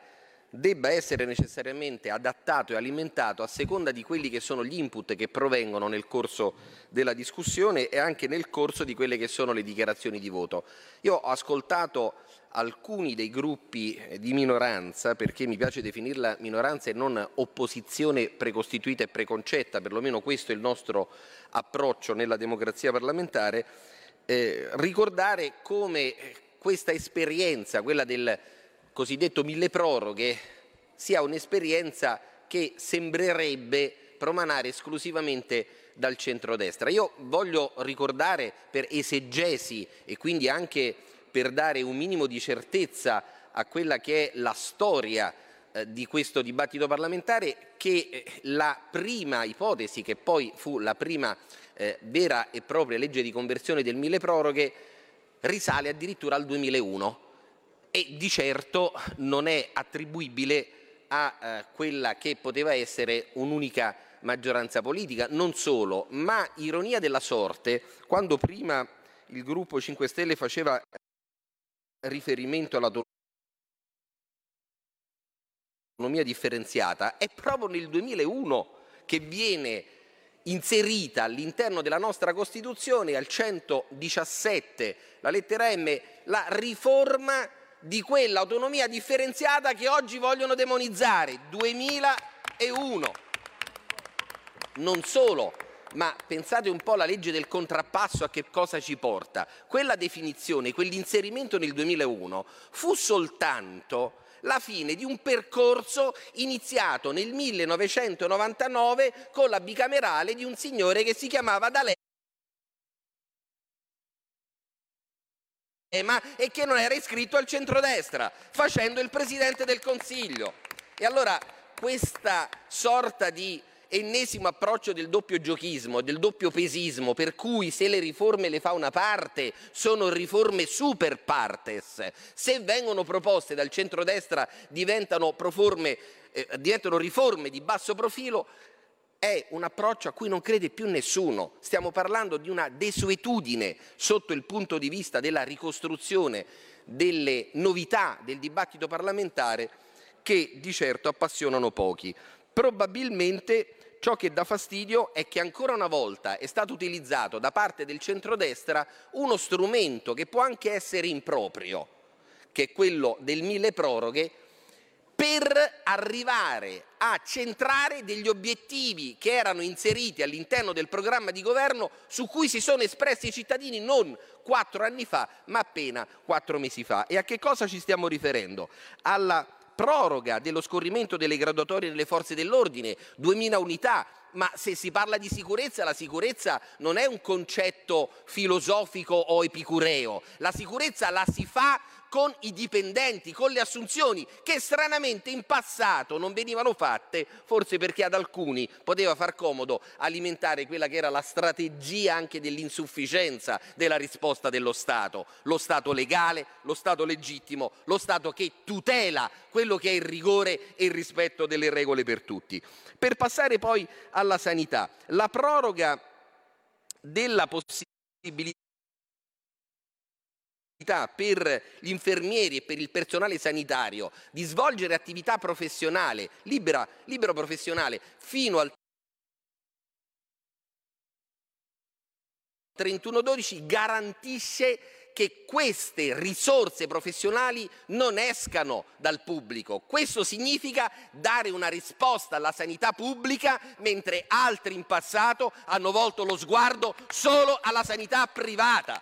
debba essere necessariamente adattato e alimentato a seconda di quelli che sono gli input che provengono nel corso della discussione e anche nel corso di quelle che sono le dichiarazioni di voto. Io ho ascoltato alcuni dei gruppi di minoranza, perché mi piace definirla minoranza e non opposizione precostituita e preconcetta, perlomeno questo è il nostro approccio nella democrazia parlamentare, ricordare come questa esperienza, quella del cosiddetto milleproroghe, sia un'esperienza che sembrerebbe promanare esclusivamente dal centrodestra. Io voglio ricordare per esegesi e quindi anche per dare un minimo di certezza a quella che è la storia di questo dibattito parlamentare, che la prima ipotesi, che poi fu la prima vera e propria legge di conversione del milleproroghe, risale addirittura al 2001 e di certo non è attribuibile a quella che poteva essere un'unica maggioranza politica. Non solo, ma ironia della sorte, quando prima il gruppo 5 Stelle faceva riferimento all'autonomia differenziata, è proprio nel 2001 che viene inserita all'interno della nostra Costituzione, al 117, la lettera M, la riforma di quell'autonomia differenziata che oggi vogliono demonizzare. 2001. Non solo, ma pensate un po' la legge del contrappasso a che cosa ci porta. Quella definizione, quell'inserimento nel 2001 fu soltanto la fine di un percorso iniziato nel 1999 con la bicamerale di un signore che si chiamava D'Alema e che non era iscritto al centrodestra, facendo il Presidente del Consiglio. E allora questa sorta di ennesimo approccio del doppio giochismo, del doppio pesismo, per cui se le riforme le fa una parte sono riforme super partes, se vengono proposte dal centrodestra diventano riforme di basso profilo, è un approccio a cui non crede più nessuno. Stiamo parlando di una desuetudine sotto il punto di vista della ricostruzione delle novità del dibattito parlamentare che di certo appassionano pochi. Probabilmente ciò che dà fastidio è che ancora una volta è stato utilizzato da parte del centrodestra uno strumento che può anche essere improprio, che è quello del milleproroghe, per arrivare a centrare degli obiettivi che erano inseriti all'interno del programma di governo su cui si sono espressi i cittadini non 4 anni fa, ma appena 4 mesi fa. E a che cosa ci stiamo riferendo? Alla proroga dello scorrimento delle graduatorie nelle forze dell'ordine, 2000 unità, ma se si parla di sicurezza, la sicurezza non è un concetto filosofico o epicureo, la sicurezza la si fa con i dipendenti, con le assunzioni, che stranamente in passato non venivano fatte, forse perché ad alcuni poteva far comodo alimentare quella che era la strategia anche dell'insufficienza della risposta dello Stato. Lo Stato legale, lo Stato legittimo, lo Stato che tutela quello che è il rigore e il rispetto delle regole per tutti. Per passare poi alla sanità, la proroga della possibilità possibilità per gli infermieri e per il personale sanitario di svolgere attività professionale, libero professionale, fino al 31/12, garantisce che queste risorse professionali non escano dal pubblico. Questo significa dare una risposta alla sanità pubblica, mentre altri in passato hanno volto lo sguardo solo alla sanità privata.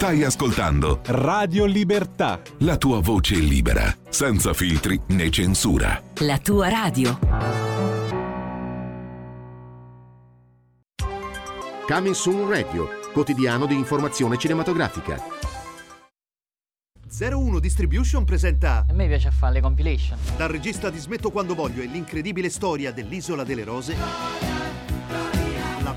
Stai ascoltando Radio Libertà, la tua voce libera, senza filtri né censura. La tua radio. Coming Soon Radio, quotidiano di informazione cinematografica. 01 Distribution presenta... A me piace fare le compilation. Dal regista di Smetto quando voglio e l'incredibile storia dell'Isola delle Rose... La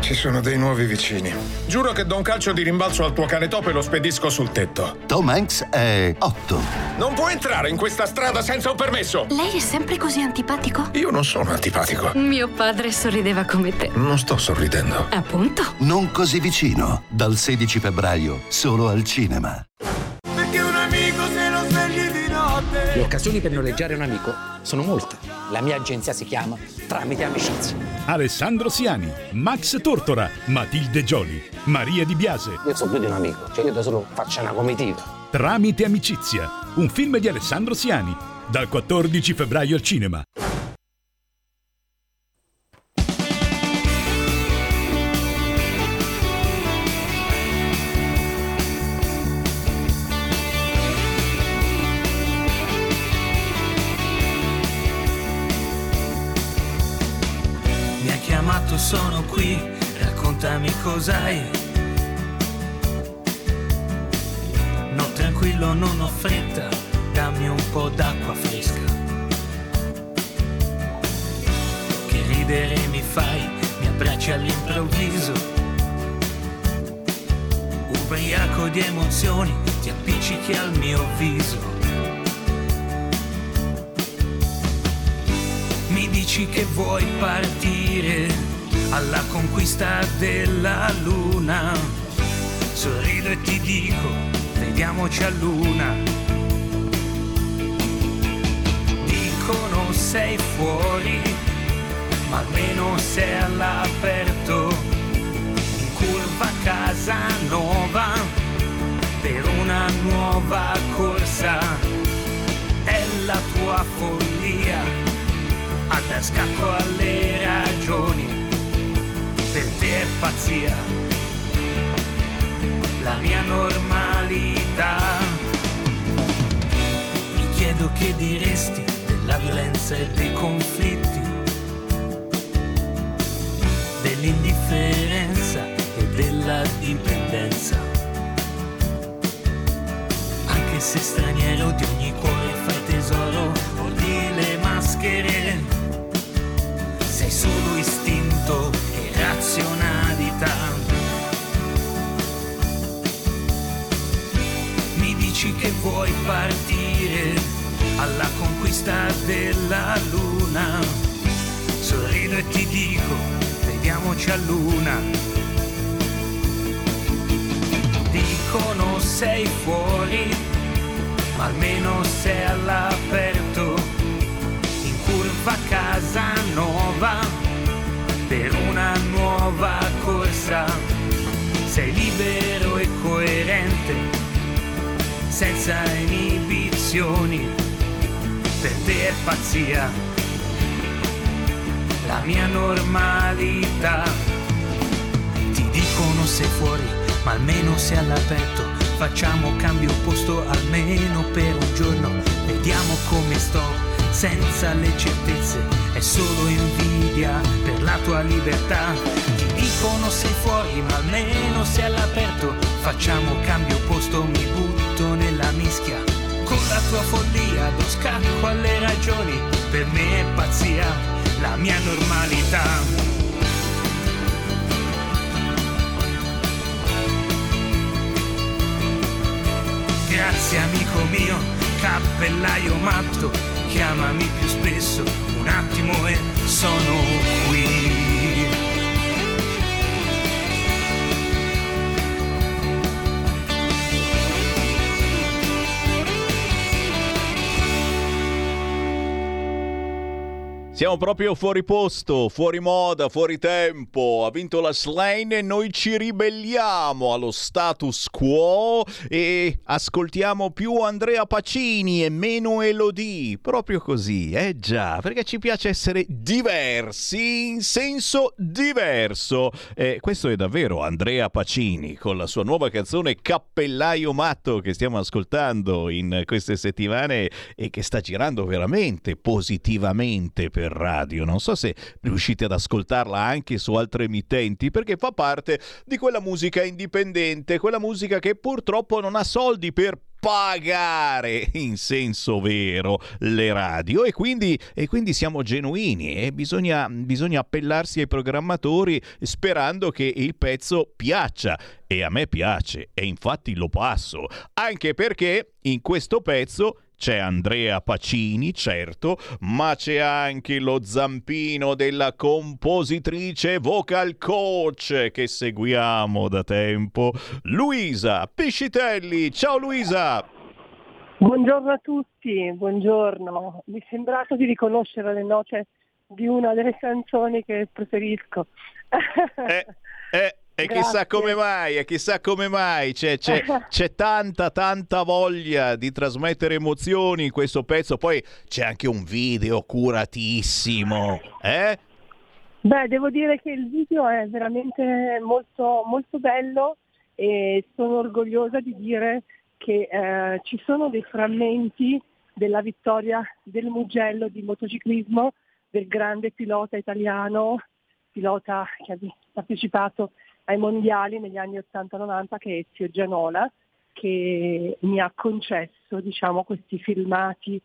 Ci sono dei nuovi vicini. Giuro che do un calcio di rimbalzo al tuo cane topo e lo spedisco sul tetto. Tom Hanks è 8. Non può entrare in questa strada senza un permesso. Lei è sempre così antipatico? Io non sono antipatico. Mio padre sorrideva come te. Non sto sorridendo. Appunto. Non così vicino. Dal 16 febbraio, solo al cinema. Perché un amico se lo svegli di notte. Le occasioni per noleggiare un amico sono molte. La mia agenzia si chiama Tramite Amicizia. Alessandro Siani, Max Tortora, Matilde Gioli, Maria Di Biase. Io sono più di un amico, cioè io da solo faccio una comitiva. Tramite Amicizia, un film di Alessandro Siani, dal 14 febbraio al cinema. Sono qui, raccontami cos'hai. No, tranquillo, non ho fretta, dammi un po' d'acqua fresca. Che ridere mi fai, mi abbracci all'improvviso. Ubriaco di emozioni, ti appiccichi al mio viso. Mi dici che vuoi partire alla conquista della luna, sorrido e ti dico, vediamoci a luna. Dicono sei fuori, ma almeno sei all'aperto. In curva casa nuova, per una nuova corsa. È la tua follia, a dar scacco alle ragioni. Per te è pazzia, la mia normalità. Mi chiedo che diresti della violenza e dei conflitti, dell'indifferenza e della dipendenza. Anche se straniero di ogni cuore fai tesoro, voli le maschere, sei solo istinto. Razionalità. Mi dici che vuoi partire alla conquista della luna, sorrido e ti dico, vediamoci a luna. Dicono sei fuori, ma almeno sei all'aperto. In curva casa nuova, per una nuova corsa, sei libero e coerente, senza inibizioni, per te è pazzia, la mia normalità. almeno se fuori, ma almeno se all'aperto. Facciamo cambio posto almeno per un giorno. Vediamo come sto, senza le certezze. È solo invidia per la tua libertà. Ti dicono sei fuori, ma almeno sei all'aperto. Facciamo cambio posto, mi butto nella mischia. Con la tua follia do scacco alle ragioni. Per me è pazzia la mia normalità. Grazie amico mio, cappellaio matto, chiamami più spesso, un attimo e sono qui. Siamo proprio fuori posto, fuori moda, fuori tempo. Ha vinto la Schlein e noi ci ribelliamo allo status quo e ascoltiamo più Andrea Pacini e meno Elodie. Proprio così, eh già, perché ci piace essere diversi in senso diverso. Questo è davvero Andrea Pacini con la sua nuova canzone Cappellaio Matto che stiamo ascoltando in queste settimane e che sta girando veramente positivamente per radio. Non so se riuscite ad ascoltarla anche su altre emittenti, perché fa parte di quella musica indipendente, quella musica che purtroppo non ha soldi per pagare in senso vero le radio, e quindi siamo genuini e bisogna appellarsi ai programmatori sperando che il pezzo piaccia. E a me piace e infatti lo passo, anche perché in questo pezzo c'è Andrea Pacini, certo, ma c'è anche lo zampino della compositrice vocal coach che seguiamo da tempo, Luisa Piscitelli. Ciao Luisa! Buongiorno a tutti, buongiorno. Mi è sembrato di riconoscere le note di una delle canzoni che preferisco. E chissà come mai, c'è tanta voglia di trasmettere emozioni in questo pezzo. Poi c'è anche un video curatissimo, eh? Beh, devo dire che il video è veramente molto, molto bello e sono orgogliosa di dire che ci sono dei frammenti della vittoria del Mugello di motociclismo del grande pilota italiano, pilota che ha partecipato ai mondiali negli anni 80-90, che è Ezio Gianola, che mi ha concesso, diciamo, questi filmati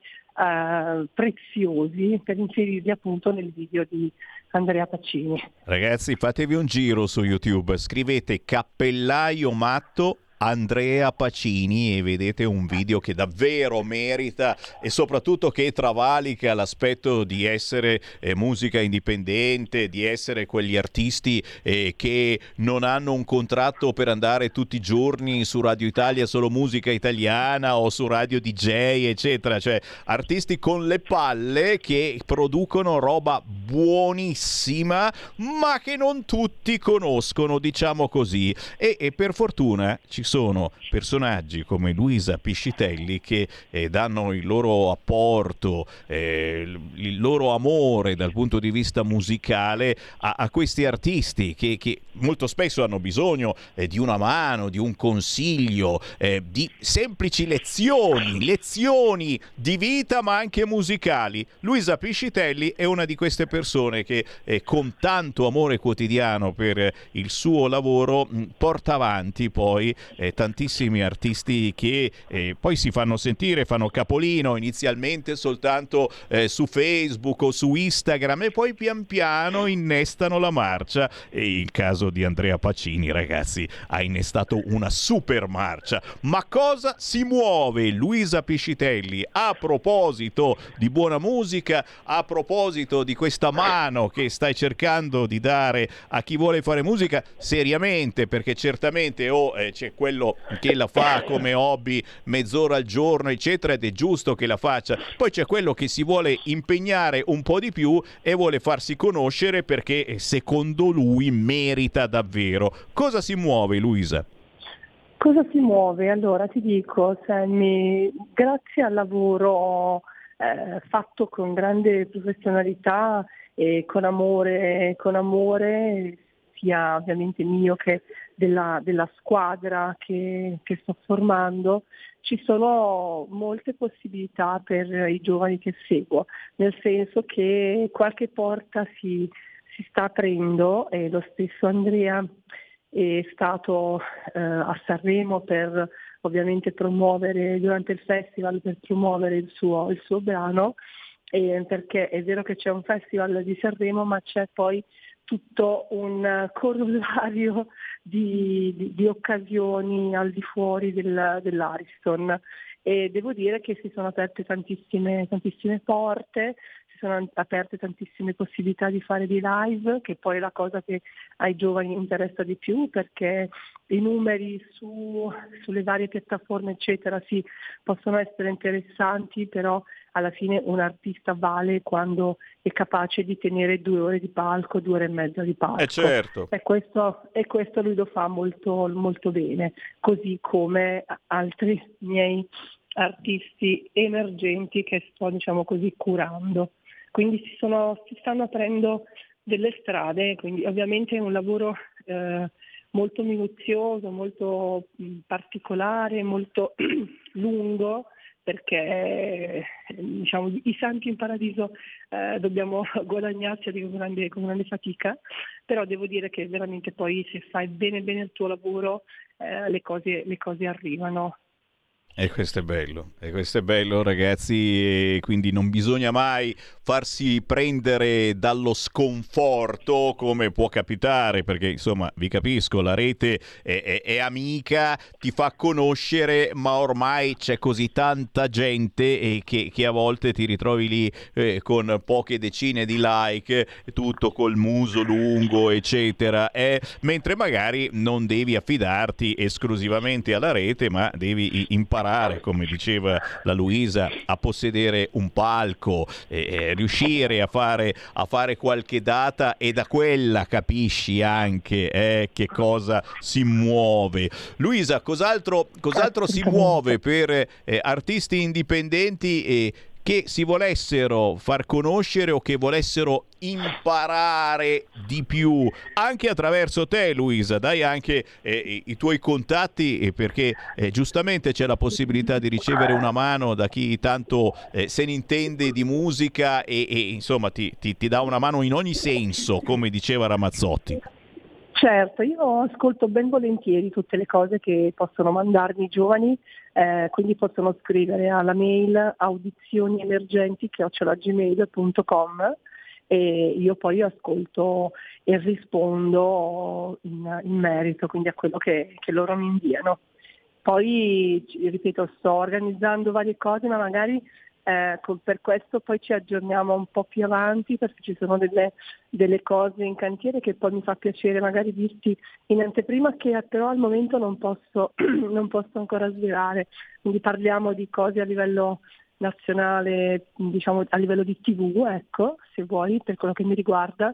preziosi per inserirli appunto nel video di Andrea Pacini. Ragazzi, fatevi un giro su YouTube, scrivete Cappellaio Matto Andrea Pacini e vedete un video che davvero merita, e soprattutto che travalica l'aspetto di essere musica indipendente, di essere quegli artisti che non hanno un contratto per andare tutti i giorni su Radio Italia solo musica italiana o su Radio DJ eccetera, cioè artisti con le palle che producono roba buonissima ma che non tutti conoscono, diciamo così, e per fortuna ci sono personaggi come Luisa Piscitelli che danno il loro apporto, il loro amore dal punto di vista musicale a questi artisti che molto spesso hanno bisogno di una mano, di un consiglio, di semplici lezioni di vita ma anche musicali. Luisa Piscitelli è una di queste persone che con tanto amore quotidiano per il suo lavoro porta avanti poi tantissimi artisti che poi si fanno sentire, fanno capolino inizialmente soltanto su Facebook o su Instagram e poi pian piano innestano la marcia, e il caso di Andrea Pacini, ragazzi, ha innestato una super marcia. Ma cosa si muove Luisa Piscitelli a proposito di buona musica, a proposito di questa mano che stai cercando di dare a chi vuole fare musica seriamente, perché certamente c'è quello che la fa come hobby mezz'ora al giorno eccetera ed è giusto che la faccia, poi c'è quello che si vuole impegnare un po' di più e vuole farsi conoscere perché secondo lui merita davvero. Cosa si muove Luisa? Cosa si muove? Allora ti dico, Sammy, grazie al lavoro fatto con grande professionalità e con amore sia ovviamente mio che della squadra che sto formando, ci sono molte possibilità per i giovani che seguo, nel senso che qualche porta si sta aprendo, e lo stesso Andrea è stato a Sanremo per ovviamente promuovere, durante il festival, per promuovere il suo brano, perché è vero che c'è un festival di Sanremo, ma c'è poi tutto un corollario di occasioni al di fuori dell'Ariston, e devo dire che si sono aperte tantissime porte, si sono aperte tantissime possibilità di fare dei live, che poi è la cosa che ai giovani interessa di più, perché i numeri sulle varie piattaforme eccetera sì, possono essere interessanti, però alla fine un artista vale quando è capace di tenere 2 ore di palco, 2 ore e mezza di palco. Certo. E questo lui lo fa molto, molto bene, così come altri miei artisti emergenti che sto, diciamo così, curando. Quindi si stanno aprendo delle strade, quindi ovviamente è un lavoro molto minuzioso, molto particolare, molto lungo, perché diciamo i santi in paradiso dobbiamo guadagnarci con grande fatica, però devo dire che veramente poi se fai bene il tuo lavoro le cose arrivano. E questo è bello ragazzi, quindi non bisogna mai farsi prendere dallo sconforto come può capitare, perché insomma vi capisco, la rete è amica, ti fa conoscere, ma ormai c'è così tanta gente che a volte ti ritrovi lì con poche decine di like, tutto col muso lungo eccetera, mentre magari non devi affidarti esclusivamente alla rete, ma devi imparare, come diceva la Luisa, a possedere un palco, riuscire a fare qualche data, e da quella capisci anche che cosa si muove. Luisa, cos'altro si muove per artisti indipendenti che si volessero far conoscere o che volessero imparare di più anche attraverso te, Luisa? Dai anche i tuoi contatti, perché giustamente c'è la possibilità di ricevere una mano da chi tanto se ne intende di musica e insomma ti dà una mano in ogni senso, come diceva Ramazzotti. Certo, io ascolto ben volentieri tutte le cose che possono mandarmi i giovani, quindi possono scrivere alla mail audizioniemergenti@gmail.com e io poi ascolto e rispondo in merito, quindi a quello che loro mi inviano. Poi, ripeto, sto organizzando varie cose, ma magari per questo poi ci aggiorniamo un po' più avanti, perché ci sono delle cose in cantiere che poi mi fa piacere magari dirti in anteprima, che però al momento non posso ancora svelare. Quindi parliamo di cose a livello nazionale, diciamo a livello di TV, ecco, se vuoi, per quello che mi riguarda.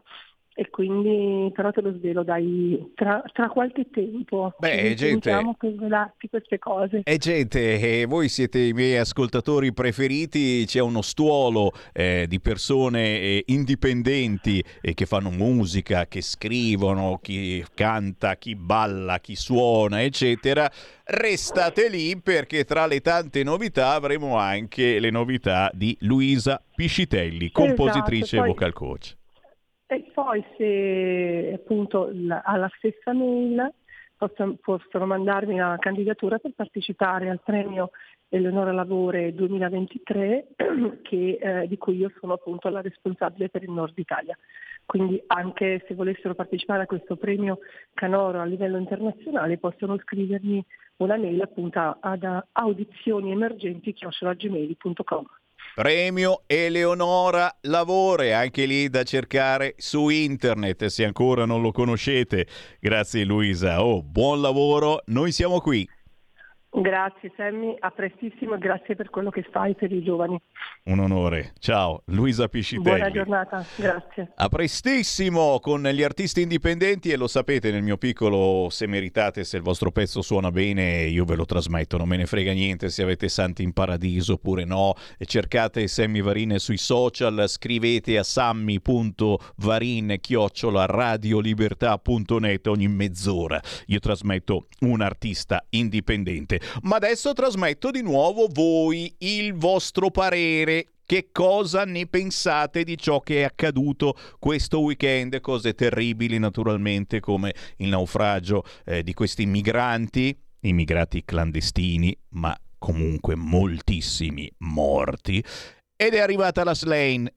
E quindi però te lo svelo dai tra qualche tempo. Beh, gente, diciamo, per svelarti queste cose. E gente, voi siete i miei ascoltatori preferiti, c'è uno stuolo di persone indipendenti che fanno musica, che scrivono, chi canta, chi balla, chi suona, eccetera. Restate lì, perché tra le tante novità avremo anche le novità di Luisa Piscitelli, compositrice, esatto, vocal coach. E poi, se appunto alla stessa mail possono mandarmi la candidatura per partecipare al Premio Eleonora Lavoro 2023 di cui io sono appunto la responsabile per il Nord Italia. Quindi anche se volessero partecipare a questo premio canoro a livello internazionale possono scrivermi una mail appunto ad audizioniemergenti@gmail.com. Premio Eleonora Lavoro, anche lì da cercare su internet se ancora non lo conoscete. Grazie Luisa, buon lavoro, noi siamo qui. Grazie Sammy, a prestissimo e grazie per quello che fai per i giovani. Un onore. Ciao Luisa Piscitelli. Buona giornata, grazie. A prestissimo con gli artisti indipendenti, e lo sapete nel mio piccolo, se meritate, se il vostro pezzo suona bene io ve lo trasmetto, non me ne frega niente se avete Santi in Paradiso oppure no. Cercate Sammy Varin sui social, scrivete a sammy.varin@radiolibertà.net, ogni mezz'ora io trasmetto un artista indipendente. Ma adesso trasmetto di nuovo voi il vostro parere. Che cosa ne pensate di ciò che è accaduto questo weekend? Cose terribili naturalmente, come il naufragio di questi migranti, immigrati clandestini, ma comunque moltissimi morti. Ed è arrivata la Schlein,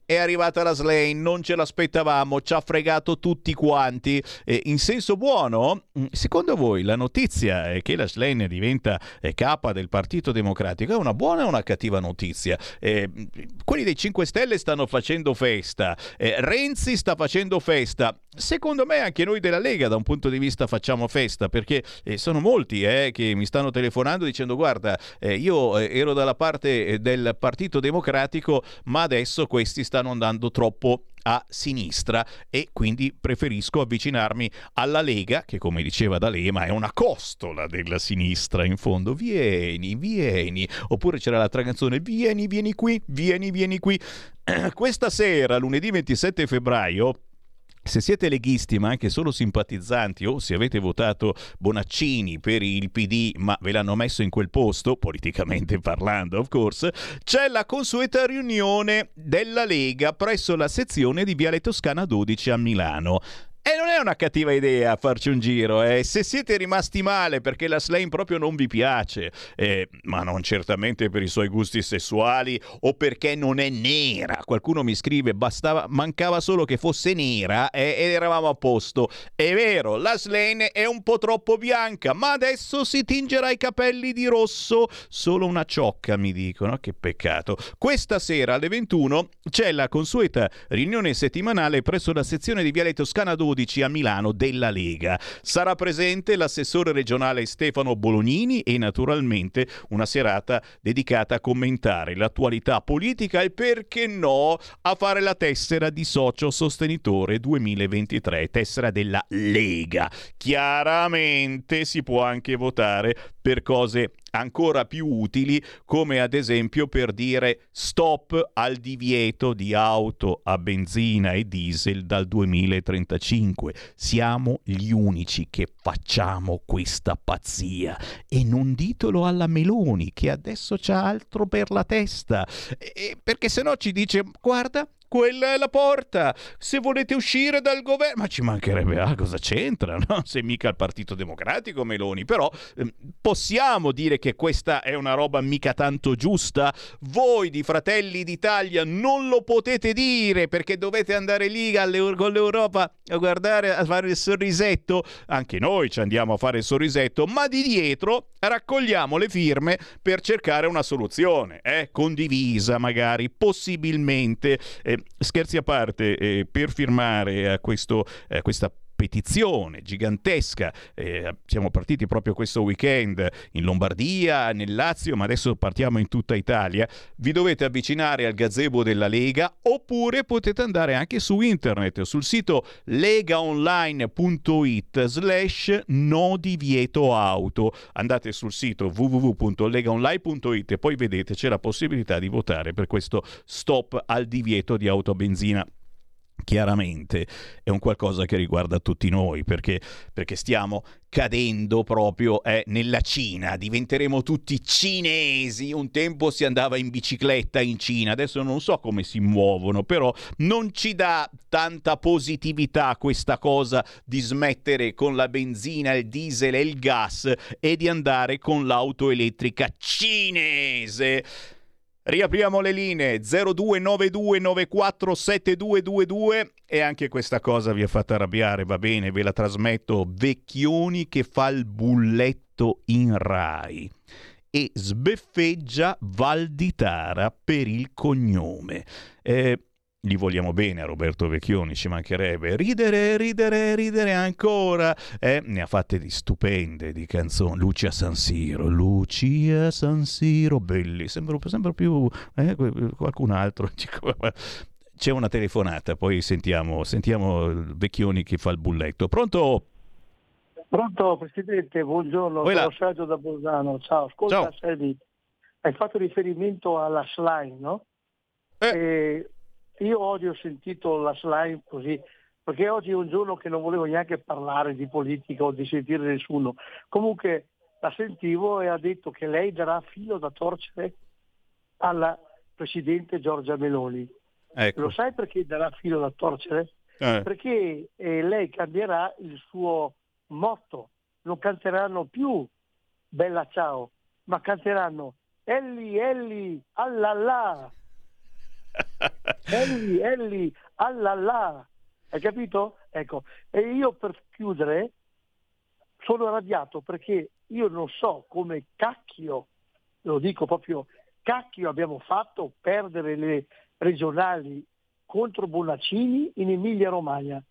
non ce l'aspettavamo, ci ha fregato tutti quanti. In senso buono, secondo voi la notizia è che la Schlein diventa capa del Partito Democratico è una buona o una cattiva notizia? Quelli dei 5 Stelle stanno facendo festa, Renzi sta facendo festa. Secondo me anche noi della Lega da un punto di vista facciamo festa, perché sono molti che mi stanno telefonando dicendo guarda, io ero dalla parte del Partito Democratico, ma adesso questi stanno andando troppo a sinistra e quindi preferisco avvicinarmi alla Lega, che come diceva D'Alema è una costola della sinistra in fondo. Vieni, oppure c'era l'altra canzone, vieni qui. Questa sera, lunedì 27 febbraio, se siete leghisti ma anche solo simpatizzanti, o se avete votato Bonaccini per il PD ma ve l'hanno messo in quel posto, politicamente parlando of course, c'è la consueta riunione della Lega presso la sezione di Viale Toscana 12 a Milano. E non è una cattiva idea farci un giro, se siete rimasti male perché la Schlein proprio non vi piace, ma non certamente per i suoi gusti sessuali o perché non è nera. Qualcuno mi scrive, mancava solo che fosse nera ed eravamo a posto. È vero, la Schlein è un po' troppo bianca, ma adesso si tingerà i capelli di rosso. Solo una ciocca, mi dicono, che peccato. Questa sera alle 21 c'è la consueta riunione settimanale presso la sezione di Viale Toscana 12 a Milano della Lega. Sarà presente l'assessore regionale Stefano Bolognini e naturalmente una serata dedicata a commentare l'attualità politica e, perché no, a fare la tessera di socio sostenitore 2023, tessera della Lega. Chiaramente si può anche votare per cose ancora più utili, come ad esempio per dire stop al divieto di auto a benzina e diesel dal 2035. Siamo gli unici che facciamo questa pazzia, e non ditelo alla Meloni che adesso c'ha altro per la testa, perché sennò ci dice guarda, quella è la porta, se volete uscire dal governo. Ma ci mancherebbe, cosa c'entra, no? Se mica il Partito Democratico Meloni. Però possiamo dire che questa è una roba mica tanto giusta? Voi di Fratelli d'Italia non lo potete dire perché dovete andare lì con l'Europa a guardare, a fare il sorrisetto. Anche noi ci andiamo a fare il sorrisetto, ma di dietro raccogliamo le firme per cercare una soluzione condivisa, magari, possibilmente. Scherzi a parte, per firmare a questa petizione gigantesca, siamo partiti proprio questo weekend in Lombardia, nel Lazio, ma adesso partiamo in tutta Italia. Vi dovete avvicinare al gazebo della Lega, oppure potete andare anche su internet, sul sito legaonline.it/no divieto auto. Andate sul sito www.legaonline.it e poi vedete c'è la possibilità di votare per questo stop al divieto di auto a benzina. Chiaramente è un qualcosa che riguarda tutti noi, perché stiamo cadendo proprio nella Cina, diventeremo tutti cinesi. Un tempo si andava in bicicletta in Cina, adesso non so come si muovono, però non ci dà tanta positività questa cosa di smettere con la benzina, il diesel e il gas e di andare con l'auto elettrica cinese. Riapriamo le linee 0292947222, e anche questa cosa vi ha fatto arrabbiare, va bene, ve la trasmetto. Vecchioni che fa il bulletto in Rai e sbeffeggia Valditara per il cognome. Gli vogliamo bene a Roberto Vecchioni, ci mancherebbe, ridere ancora. Ne ha fatte di stupende di canzoni. Lucia San Siro, belli, sempre più qualcun altro. C'è una telefonata, poi sentiamo Vecchioni che fa il bulletto. Pronto Presidente, buongiorno, sono Sergio da Bolzano. Ciao, ascolta Sergio, hai fatto riferimento alla Schlein, no? Io oggi ho sentito la Schlein così, perché oggi è un giorno che non volevo neanche parlare di politica o di sentire nessuno. Comunque la sentivo e ha detto che lei darà filo da torcere alla Presidente Giorgia Meloni. Ecco. Lo sai perché darà filo da torcere? Perché lei cambierà il suo motto. Non canteranno più Bella Ciao, ma canteranno Elly, allala. Elly, allala. Hai capito? Ecco. E io per chiudere sono arrabbiato perché io non so come cacchio, lo dico proprio cacchio, abbiamo fatto perdere le regionali contro Bonaccini in Emilia Romagna.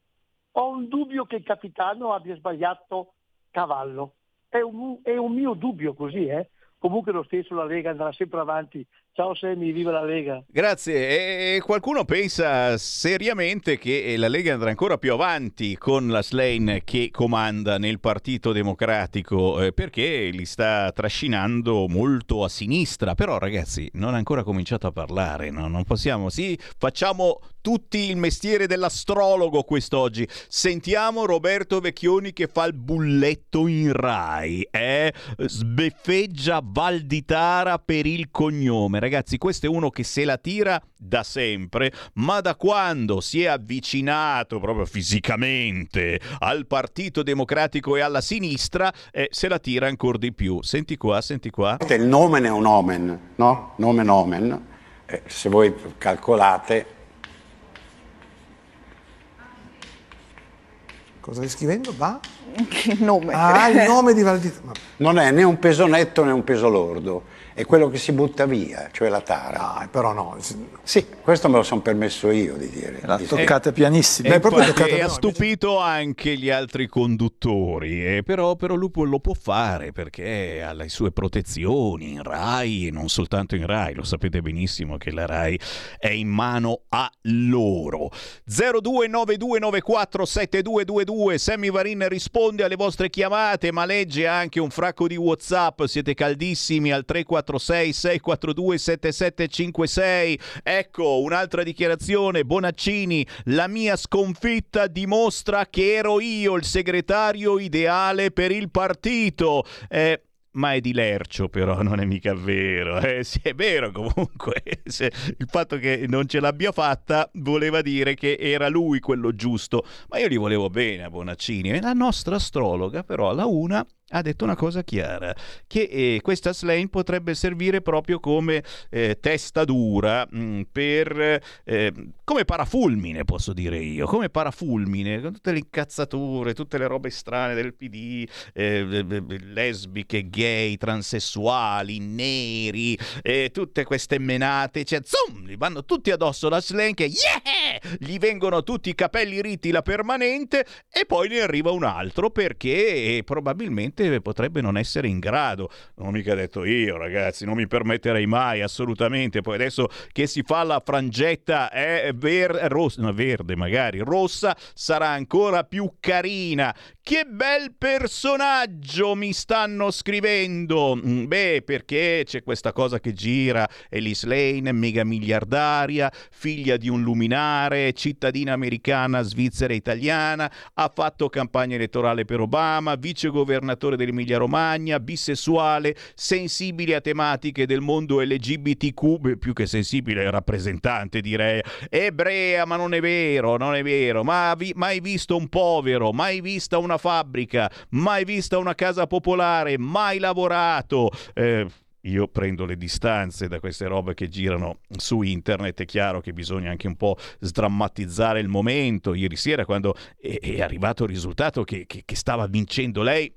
Ho un dubbio che il capitano abbia sbagliato cavallo. È un mio dubbio così, eh? Comunque lo stesso la Lega andrà sempre avanti. Ciao Sammy, viva la Lega. Grazie. E qualcuno pensa seriamente che la Lega andrà ancora più avanti con la Schlein che comanda nel Partito Democratico, perché li sta trascinando molto a sinistra. Però ragazzi, non ha ancora cominciato a parlare, no? Non possiamo, sì, facciamo tutti il mestiere dell'astrologo quest'oggi. Sentiamo Roberto Vecchioni che fa il bulletto in Rai, sbeffeggia Valditara per il cognome. Ragazzi, questo è uno che se la tira da sempre, ma da quando si è avvicinato proprio fisicamente al Partito Democratico e alla sinistra, se la tira ancora di più. Senti qua. Il nomen è un omen, no? Nomen omen. Se voi calcolate... Cosa stai scrivendo? Va? Che nome? Ah, il nome di Valditara. Non è né un peso netto né un peso lordo. È quello che si butta via, cioè la tara. Ah, però no. Sì, questo me lo sono permesso io di dire. La toccate pianissimo. E ha stupito anche gli altri conduttori, però lo può fare perché ha le sue protezioni in Rai e non soltanto in Rai. Lo sapete benissimo che la Rai è in mano a loro. 0292947222. Sammy Varin risponde alle vostre chiamate, ma legge anche un fracco di WhatsApp. Siete caldissimi al 346 642 7756. Ecco un'altra dichiarazione. Bonaccini: la mia sconfitta dimostra che ero io il segretario ideale per il partito. Ma è di Lercio, però non è mica vero. Sì, è vero comunque. Il fatto che non ce l'abbia fatta voleva dire che era lui quello giusto. Ma io gli volevo bene a Bonaccini. E la nostra astrologa però alla una ha detto una cosa chiara, che questa Schlein potrebbe servire proprio come testa dura, per come parafulmine, posso dire io, come parafulmine, con tutte le incazzature, tutte le robe strane del PD, lesbiche, gay, transessuali, neri, tutte queste menate, cioè zoom, gli vanno tutti addosso la Schlein che gli vengono tutti i capelli ritti, la permanente, e poi ne arriva un altro perché probabilmente potrebbe non essere in grado. Non ho mica detto io, ragazzi, non mi permetterei mai, assolutamente. Poi adesso che si fa la frangetta verde, magari rossa, sarà ancora più carina. Che bel personaggio, mi stanno scrivendo. Beh, perché c'è questa cosa che gira: Elly Schlein, mega miliardaria, figlia di un luminare, cittadina americana, svizzera e italiana, ha fatto campagna elettorale per Obama, vicegovernatore dell'Emilia Romagna, bisessuale, sensibile a tematiche del mondo LGBTQ, più che sensibile, rappresentante, direi, ebrea, ma non è vero, mai visto un povero, mai vista una fabbrica, mai vista una casa popolare, mai lavorato. Io prendo le distanze da queste robe che girano su internet. È chiaro che bisogna anche un po' sdrammatizzare il momento. Ieri sera, quando è arrivato il risultato che stava vincendo lei,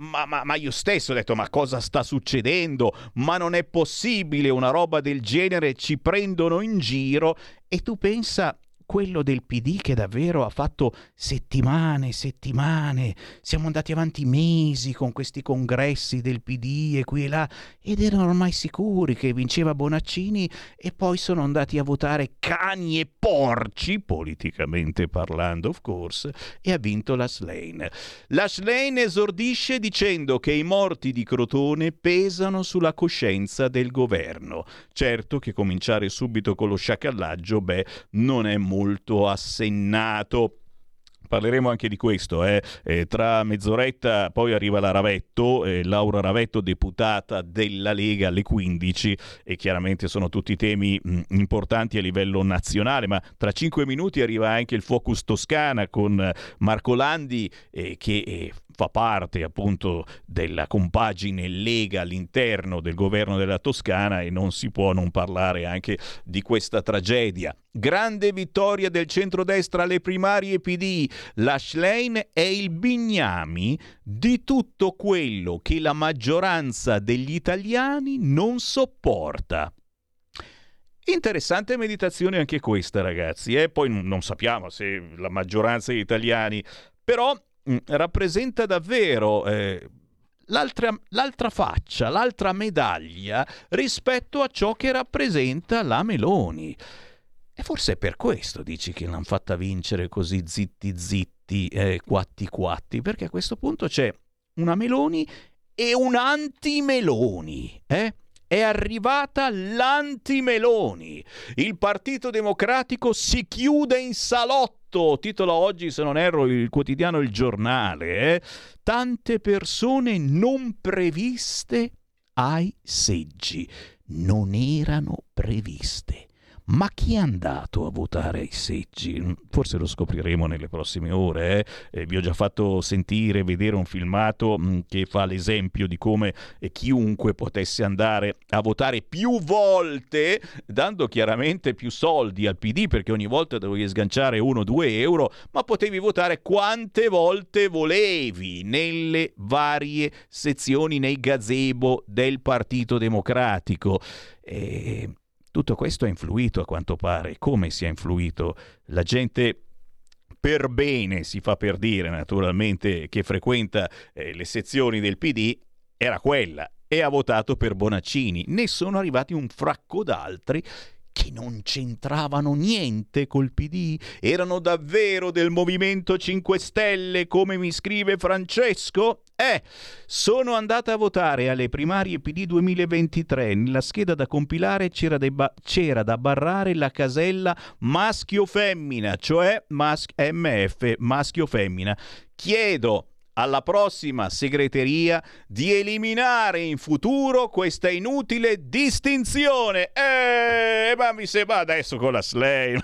Ma io stesso ho detto, ma cosa sta succedendo? Ma non è possibile una roba del genere, ci prendono in giro. E tu pensa, quello del PD che davvero ha fatto settimane, siamo andati avanti mesi con questi congressi del PD e qui e là, ed erano ormai sicuri che vinceva Bonaccini, e poi sono andati a votare cani e porci, politicamente parlando of course, e ha vinto la Schlein. La Schlein esordisce dicendo che i morti di Crotone pesano sulla coscienza del governo. Certo che cominciare subito con lo sciacallaggio, non è molto assennato. Parleremo anche di questo. Tra mezz'oretta poi arriva la Ravetto, Laura Ravetto, deputata della Lega, alle 15, e chiaramente sono tutti temi importanti a livello nazionale, ma tra 5 minuti arriva anche il Focus Toscana con Marco Landi, che fa parte appunto della compagine Lega all'interno del governo della Toscana, e non si può non parlare anche di questa tragedia. Grande vittoria del centrodestra alle primarie PD. La Schlein è il bignami di tutto quello che la maggioranza degli italiani non sopporta. Interessante meditazione anche questa, ragazzi. Poi non sappiamo se la maggioranza degli italiani, però rappresenta davvero l'altra faccia, l'altra medaglia rispetto a ciò che rappresenta la Meloni. E forse è per questo, dici, che l'hanno fatta vincere così zitti, quatti, perché a questo punto c'è una Meloni e un anti-Meloni, È arrivata l'anti-Meloni. Il Partito Democratico si chiude in salotto, titola oggi, se non erro, il quotidiano Il Giornale, Tante persone non previste ai seggi. Non erano previste. Ma chi è andato a votare ai seggi? Forse lo scopriremo nelle prossime ore. Vi ho già fatto sentire, vedere un filmato che fa l'esempio di come chiunque potesse andare a votare più volte, dando chiaramente più soldi al PD, perché ogni volta dovevi sganciare 1-2 euro, ma potevi votare quante volte volevi nelle varie sezioni, nei gazebo del Partito Democratico. Tutto questo ha influito, a quanto pare. Come si è influito? La gente per bene, si fa per dire naturalmente, che frequenta le sezioni del PD era quella, e ha votato per Bonaccini. Ne sono arrivati un fracco d'altri che non c'entravano niente col PD, erano davvero del Movimento 5 Stelle, come mi scrive Francesco. Sono andata a votare alle primarie PD 2023. Nella scheda da compilare c'era da barrare la casella maschio-femmina, cioè MF, maschio-femmina. Chiedo alla prossima segreteria di eliminare in futuro questa inutile distinzione. Ma mi sembra adesso con la Schlein.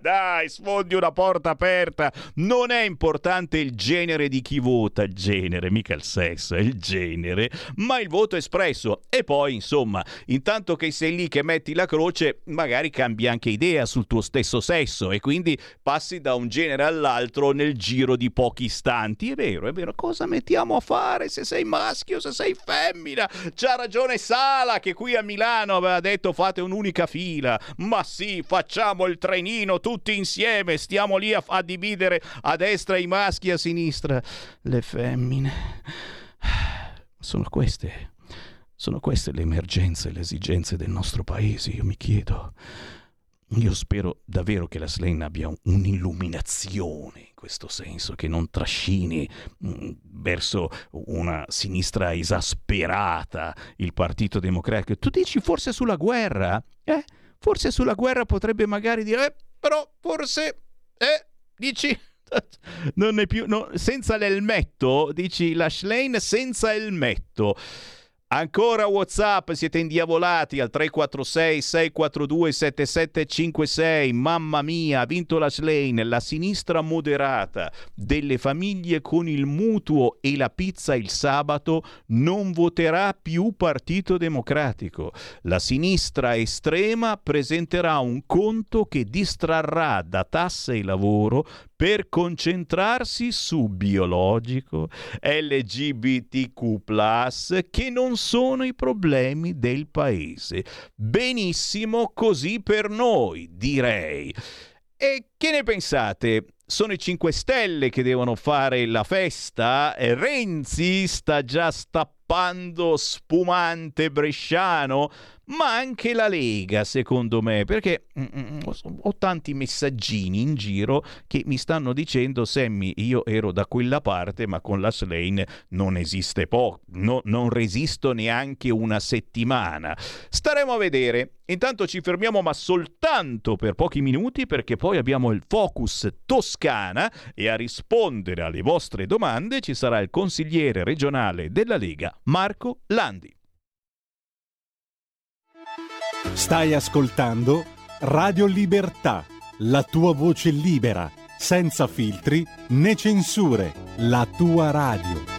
Dai, sfondi una porta aperta. Non è importante il genere di chi vota, il genere, mica il sesso, è il genere, ma il voto espresso. E poi, insomma, intanto che sei lì che metti la croce, magari cambi anche idea sul tuo stesso sesso e quindi passi da un genere all'altro nel giro di pochi istanti. È vero. Cosa mettiamo a fare se sei maschio, se sei femmina? C'ha ragione Sala, che qui a Milano aveva detto fate un'unica fila. Ma sì, facciamo il trenino tutti insieme, stiamo lì a dividere a destra i maschi e a sinistra le femmine. Sono queste le emergenze e le esigenze del nostro paese, io mi chiedo. Io spero davvero che la Schlein abbia un'illuminazione in questo senso, che non trascini verso una sinistra esasperata il Partito Democratico. Tu dici forse sulla guerra? Forse sulla guerra potrebbe magari dire, però forse, dici... non è più, no, senza l'elmetto, dici la Schlein senza elmetto. Ancora WhatsApp, siete indiavolati al 346-642-7756. Mamma mia, ha vinto la Schlein, la sinistra moderata delle famiglie con il mutuo e la pizza il sabato non voterà più Partito Democratico. La sinistra estrema presenterà un conto che distrarrà da tasse e lavoro per concentrarsi su biologico, LGBTQ+, che non sono i problemi del paese. Benissimo così per noi, direi. E che ne pensate? Sono i 5 Stelle che devono fare la festa? E Renzi sta già stappando spumante bresciano? Ma anche la Lega, secondo me, perché ho tanti messaggini in giro che mi stanno dicendo: Sammy, io ero da quella parte, ma con la Schlein non esiste non resisto neanche una settimana. Staremo a vedere. Intanto ci fermiamo, ma soltanto per pochi minuti, perché poi abbiamo il Focus Toscana e a rispondere alle vostre domande ci sarà il consigliere regionale della Lega, Marco Landi. Stai ascoltando Radio Libertà, la tua voce libera, senza filtri né censure, la tua radio.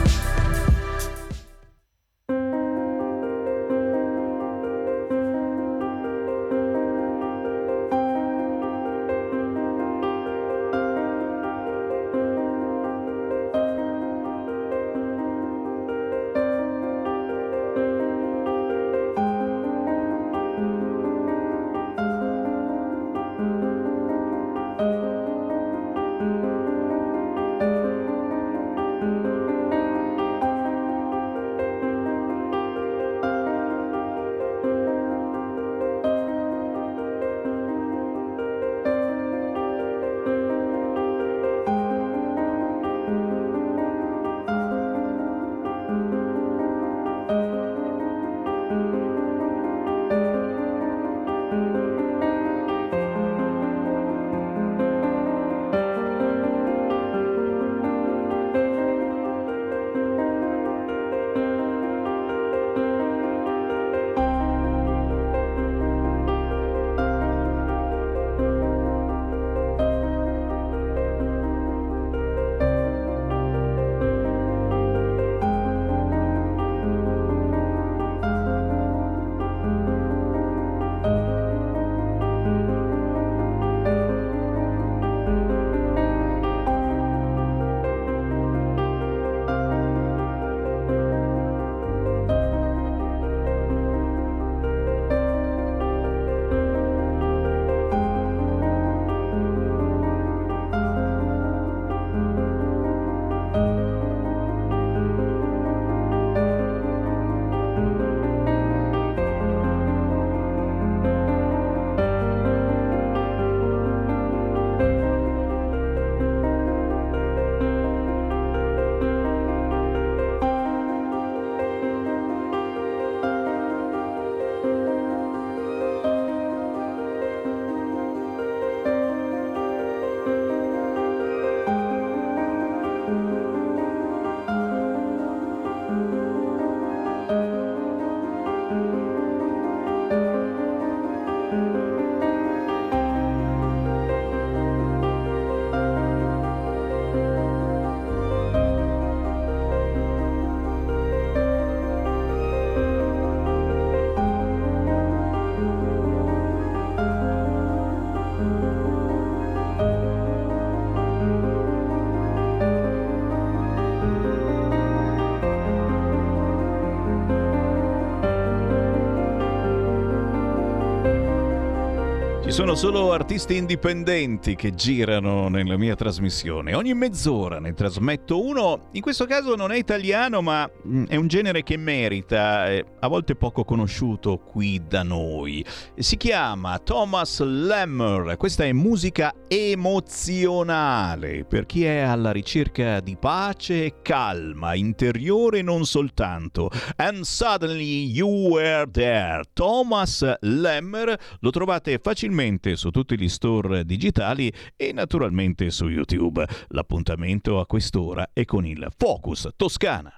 Sono solo artisti indipendenti che girano nella mia trasmissione. Ogni mezz'ora ne trasmetto uno. In questo caso non è italiano, ma è un genere che merita, a volte poco conosciuto qui da noi. Si chiama Thomas Lemmer. Questa è musica emozionale per chi è alla ricerca di pace e calma interiore, non soltanto. And suddenly you were there. Thomas Lemmer lo trovate facilmente gratuitamente su tutti gli store digitali e naturalmente su YouTube. L'appuntamento a quest'ora è con il Focus Toscana.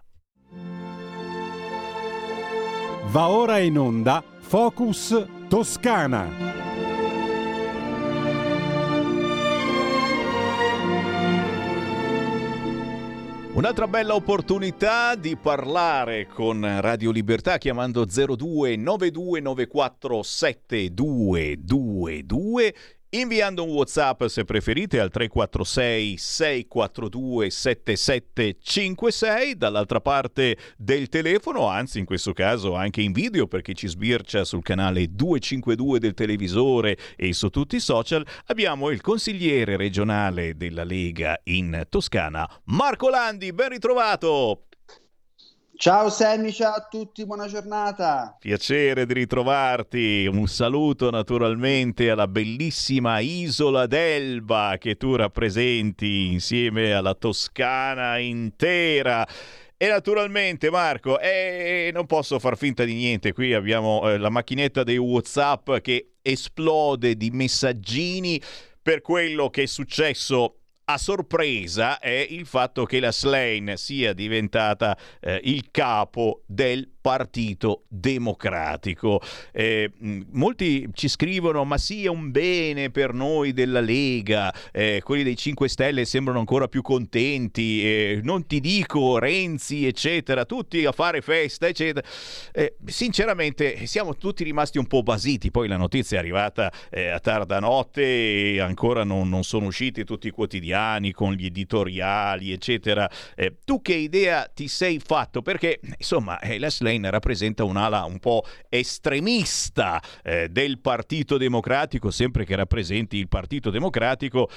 Va ora in onda Focus Toscana. Un'altra bella opportunità di parlare con Radio Libertà chiamando 0292947222, inviando un WhatsApp se preferite al 346 642 7756, dall'altra parte del telefono, anzi in questo caso anche in video per chi ci sbircia sul canale 252 del televisore e su tutti i social, abbiamo il consigliere regionale della Lega in Toscana, Marco Landi, ben ritrovato! Ciao Sammy, ciao a tutti, buona giornata. Piacere di ritrovarti, un saluto naturalmente alla bellissima Isola d'Elba che tu rappresenti insieme alla Toscana intera. E naturalmente Marco, non posso far finta di niente, qui abbiamo la macchinetta dei WhatsApp che esplode di messaggini per quello che è successo. A sorpresa è il fatto che la Schlein sia diventata il capo del Partito Democratico. Molti ci scrivono ma sì, è un bene per noi della Lega, quelli dei 5 Stelle sembrano ancora più contenti, non ti dico Renzi eccetera, tutti a fare festa eccetera. Sinceramente siamo tutti rimasti un po' basiti, poi la notizia è arrivata a tarda notte e ancora non sono usciti tutti i quotidiani con gli editoriali eccetera. Tu che idea ti sei fatto? Perché insomma la Schlein rappresenta un'ala un po' estremista del Partito Democratico, sempre che rappresenti il Partito Democratico.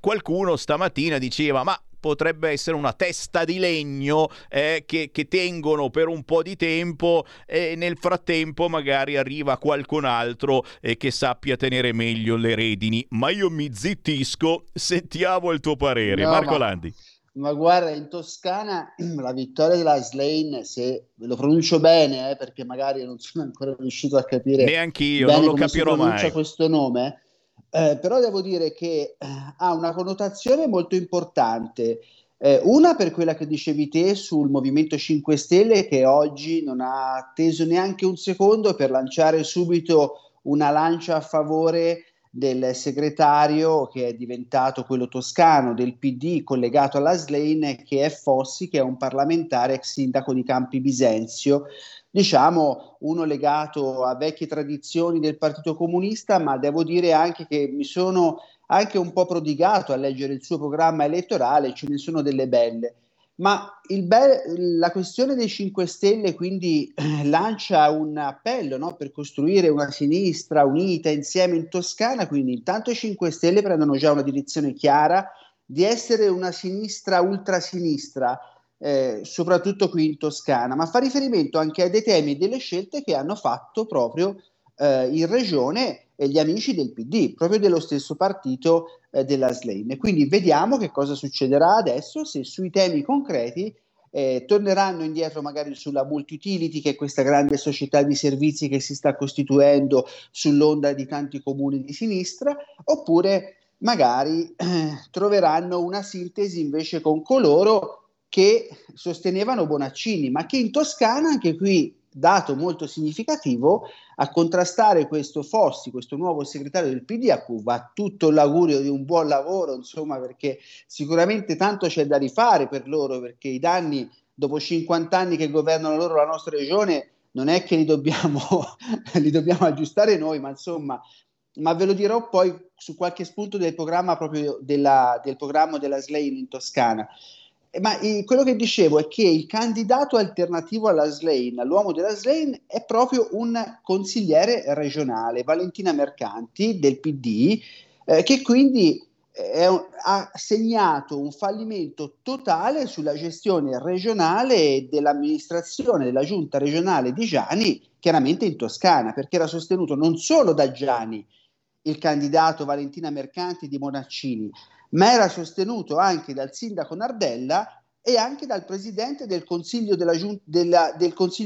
Qualcuno stamattina diceva ma potrebbe essere una testa di legno che tengono per un po' di tempo e nel frattempo magari arriva qualcun altro che sappia tenere meglio le redini, ma io mi zittisco, sentiamo il tuo parere. No, Marco Landi. Ma guarda, in Toscana la vittoria della Schlein, se lo pronuncio bene perché magari non sono ancora riuscito a capire neanch'io, non lo capirò mai questo nome, però devo dire che ha una connotazione molto importante, una per quella che dicevi te sul Movimento 5 Stelle che oggi non ha atteso neanche un secondo per lanciare subito una lancia a favore del segretario che è diventato quello toscano del PD collegato alla Schlein, che è Fossi, che è un parlamentare ex sindaco di Campi Bisenzio, diciamo uno legato a vecchie tradizioni del Partito Comunista, ma devo dire anche che mi sono anche un po' prodigato a leggere il suo programma elettorale, ce ne sono delle belle, ma la questione dei 5 Stelle quindi lancia un appello, no? Per costruire una sinistra unita insieme in Toscana, quindi intanto i 5 Stelle prendono già una direzione chiara di essere una sinistra ultrasinistra, soprattutto qui in Toscana, ma fa riferimento anche a dei temi e delle scelte che hanno fatto proprio in regione gli amici del PD, proprio dello stesso partito della Schlein. Quindi vediamo che cosa succederà adesso, se sui temi concreti torneranno indietro magari sulla multi-utility, che è questa grande società di servizi che si sta costituendo sull'onda di tanti comuni di sinistra, oppure magari troveranno una sintesi invece con coloro che sostenevano Bonaccini, ma che in Toscana, anche qui dato molto significativo, a contrastare questo Fossi, questo nuovo segretario del PD, a cui va tutto l'augurio di un buon lavoro, insomma, perché sicuramente tanto c'è da rifare per loro, perché i danni dopo 50 anni che governano loro la nostra regione non è che li dobbiamo aggiustare noi, ma insomma, ma ve lo dirò poi su qualche spunto del programma proprio del programma della Schlein in Toscana. Ma quello che dicevo è che il candidato alternativo alla Schlein, all'uomo della Schlein, è proprio un consigliere regionale, Valentina Mercanti del PD, che quindi ha segnato un fallimento totale sulla gestione regionale dell'amministrazione della giunta regionale di Giani, chiaramente in Toscana, perché era sostenuto non solo da Giani, il candidato Valentina Mercanti di Bonaccini, ma era sostenuto anche dal sindaco Nardella e anche dal presidente del Consiglio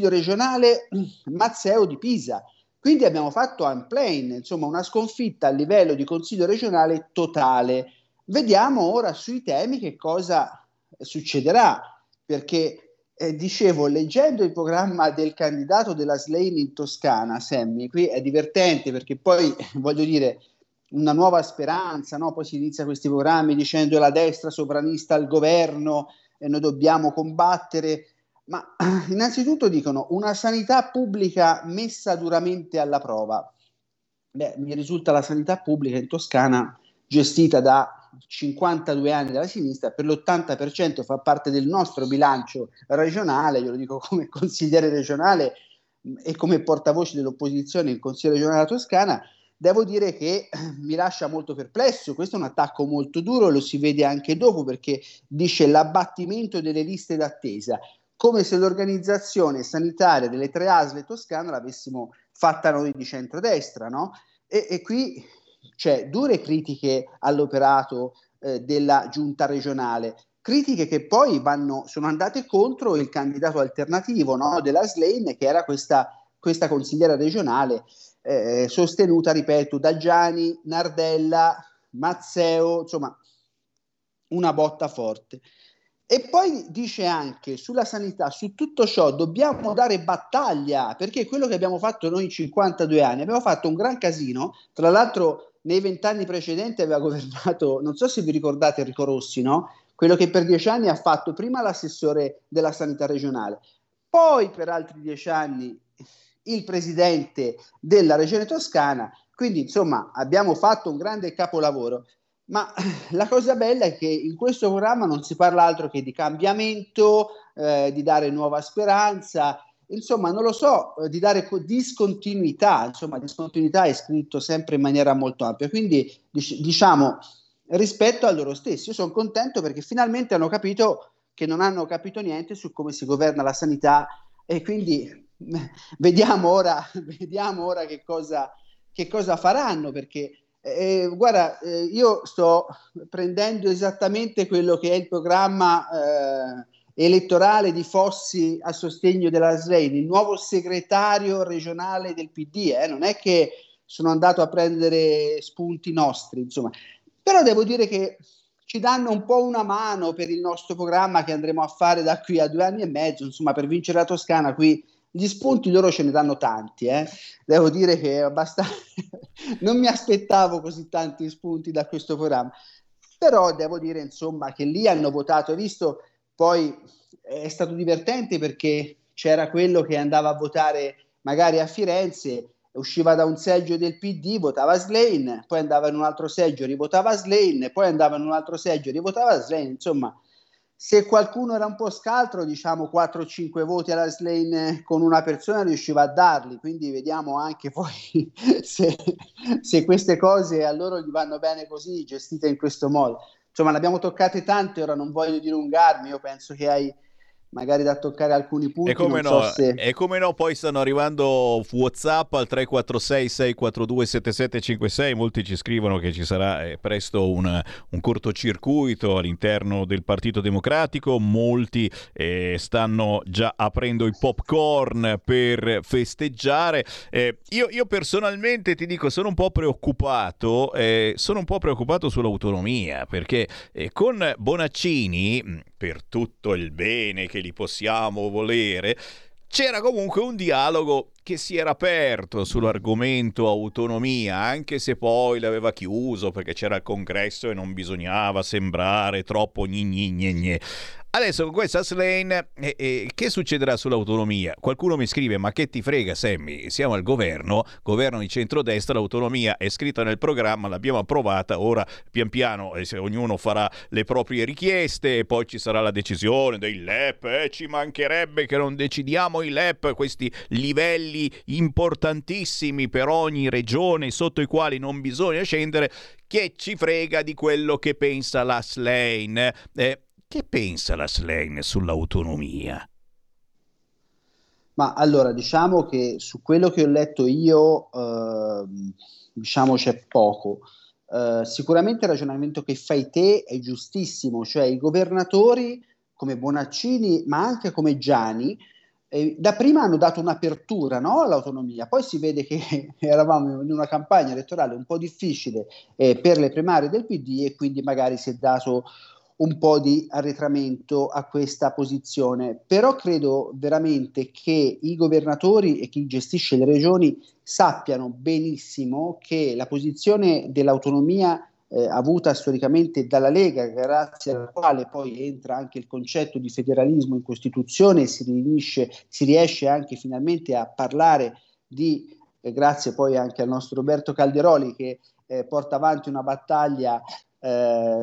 regionale Mazzeo di Pisa, Quindi abbiamo fatto un plain, insomma una sconfitta a livello di Consiglio regionale totale. Vediamo ora sui temi che cosa succederà, perché dicevo, leggendo il programma del candidato della Schlein in Toscana, Sammy, qui è divertente perché poi, voglio dire, una nuova speranza, no? Poi si inizia questi programmi dicendo la destra sovranista al governo e noi dobbiamo combattere. Ma innanzitutto dicono una sanità pubblica messa duramente alla prova. Beh, mi risulta la sanità pubblica in Toscana gestita da 52 anni dalla sinistra, per l'80% fa parte del nostro bilancio regionale, io lo dico come consigliere regionale e come portavoce dell'opposizione in Consiglio regionale Toscana, devo dire che mi lascia molto perplesso. Questo è un attacco molto duro, lo si vede anche dopo, perché dice l'abbattimento delle liste d'attesa, come se l'organizzazione sanitaria delle tre ASL toscane l'avessimo fatta noi di centrodestra, no? E qui c'è dure critiche all'operato della giunta regionale, critiche che poi sono andate contro il candidato alternativo, no? Della Schlein, che era questa consigliera regionale sostenuta, ripeto, da Giani, Nardella, Mazzeo, insomma una botta forte. E poi dice anche sulla sanità, su tutto ciò dobbiamo dare battaglia, perché quello che abbiamo fatto noi in 52 anni, abbiamo fatto un gran casino, tra l'altro nei 20 anni precedenti aveva governato, non so se vi ricordate, Enrico Rossi, no? Quello che per 10 anni ha fatto prima l'assessore della sanità regionale, poi per altri 10 anni il presidente della regione Toscana, quindi insomma abbiamo fatto un grande capolavoro. Ma la cosa bella è che in questo programma non si parla altro che di cambiamento, di dare nuova speranza, insomma non lo so, di dare discontinuità, insomma discontinuità è scritto sempre in maniera molto ampia, quindi diciamo rispetto a loro stessi. Io sono contento perché finalmente hanno capito che non hanno capito niente su come si governa la sanità, e quindi vediamo ora che cosa faranno, perché... guarda, io sto prendendo esattamente quello che è il programma elettorale di Fossi a sostegno della Schlein, il nuovo segretario regionale del PD, non è che sono andato a prendere spunti nostri, insomma, però devo dire che ci danno un po' una mano per il nostro programma che andremo a fare da qui a 2 anni e mezzo, insomma, per vincere la Toscana qui. Gli spunti loro ce ne danno tanti, Devo dire che non mi aspettavo così tanti spunti da questo programma, però devo dire insomma che lì hanno votato, hai visto, poi è stato divertente perché c'era quello che andava a votare magari a Firenze, usciva da un seggio del PD, votava Schlein, poi andava in un altro seggio, rivotava Schlein, poi andava in un altro seggio, rivotava Schlein, insomma... Se qualcuno era un po' scaltro, diciamo 4-5 voti alla Schlein con una persona riusciva a darli, quindi vediamo anche poi se queste cose a loro gli vanno bene così, gestite in questo modo. Insomma, ne abbiamo toccate tante, ora non voglio dilungarmi, io penso che hai magari da toccare alcuni punti. E come no, poi stanno arrivando WhatsApp al 346-642-7756, molti ci scrivono che ci sarà presto un cortocircuito all'interno del Partito Democratico, molti stanno già aprendo i popcorn per festeggiare. Io personalmente ti dico, sono un po' preoccupato sull'autonomia, perché con Bonaccini, per tutto il bene che li possiamo volere, c'era comunque un dialogo che si era aperto sull'argomento autonomia, anche se poi l'aveva chiuso perché c'era il congresso e non bisognava sembrare troppo gni. Adesso con questa Schlein, che succederà sull'autonomia? Qualcuno mi scrive, ma che ti frega Sammy, siamo al governo di centrodestra, l'autonomia è scritta nel programma, l'abbiamo approvata, ora pian piano ognuno farà le proprie richieste, poi ci sarà la decisione dei LEP, ci mancherebbe che non decidiamo i LEP, questi livelli importantissimi per ogni regione sotto i quali non bisogna scendere, che ci frega di quello che pensa la Schlein. Che pensa la Schlein sull'autonomia? Ma allora, diciamo che su quello che ho letto io, diciamo c'è poco. Sicuramente il ragionamento che fai te è giustissimo, cioè i governatori come Bonaccini, ma anche come Giani, Da prima hanno dato un'apertura, no, all'autonomia, poi si vede che eravamo in una campagna elettorale un po' difficile per le primarie del PD e quindi magari si è dato un po' di arretramento a questa posizione, però credo veramente che i governatori e chi gestisce le regioni sappiano benissimo che la posizione dell'autonomia avuta storicamente dalla Lega, grazie alla quale poi entra anche il concetto di federalismo in Costituzione e si riesce anche finalmente a parlare di, grazie poi anche al nostro Roberto Calderoli che porta avanti una battaglia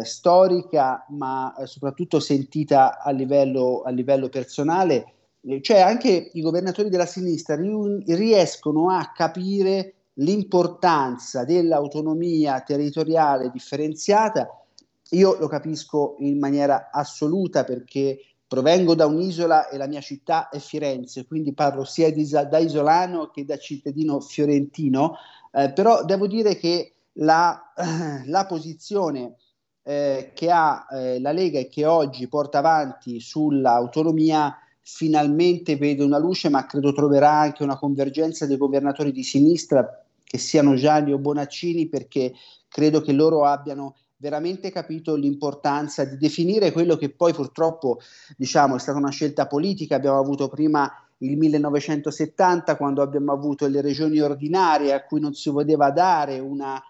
storica ma soprattutto sentita a livello personale, cioè anche i governatori della sinistra riescono a capire l'importanza dell'autonomia territoriale differenziata. Io lo capisco in maniera assoluta perché provengo da un'isola e la mia città è Firenze, quindi parlo sia da isolano che da cittadino fiorentino, però devo dire che la posizione che ha la Lega e che oggi porta avanti sull'autonomia finalmente vede una luce, ma credo troverà anche una convergenza dei governatori di sinistra, che siano Giani o Bonaccini, perché credo che loro abbiano veramente capito l'importanza di definire quello che poi purtroppo, diciamo, è stata una scelta politica. Abbiamo avuto prima il 1970, quando abbiamo avuto le regioni ordinarie a cui non si voleva dare una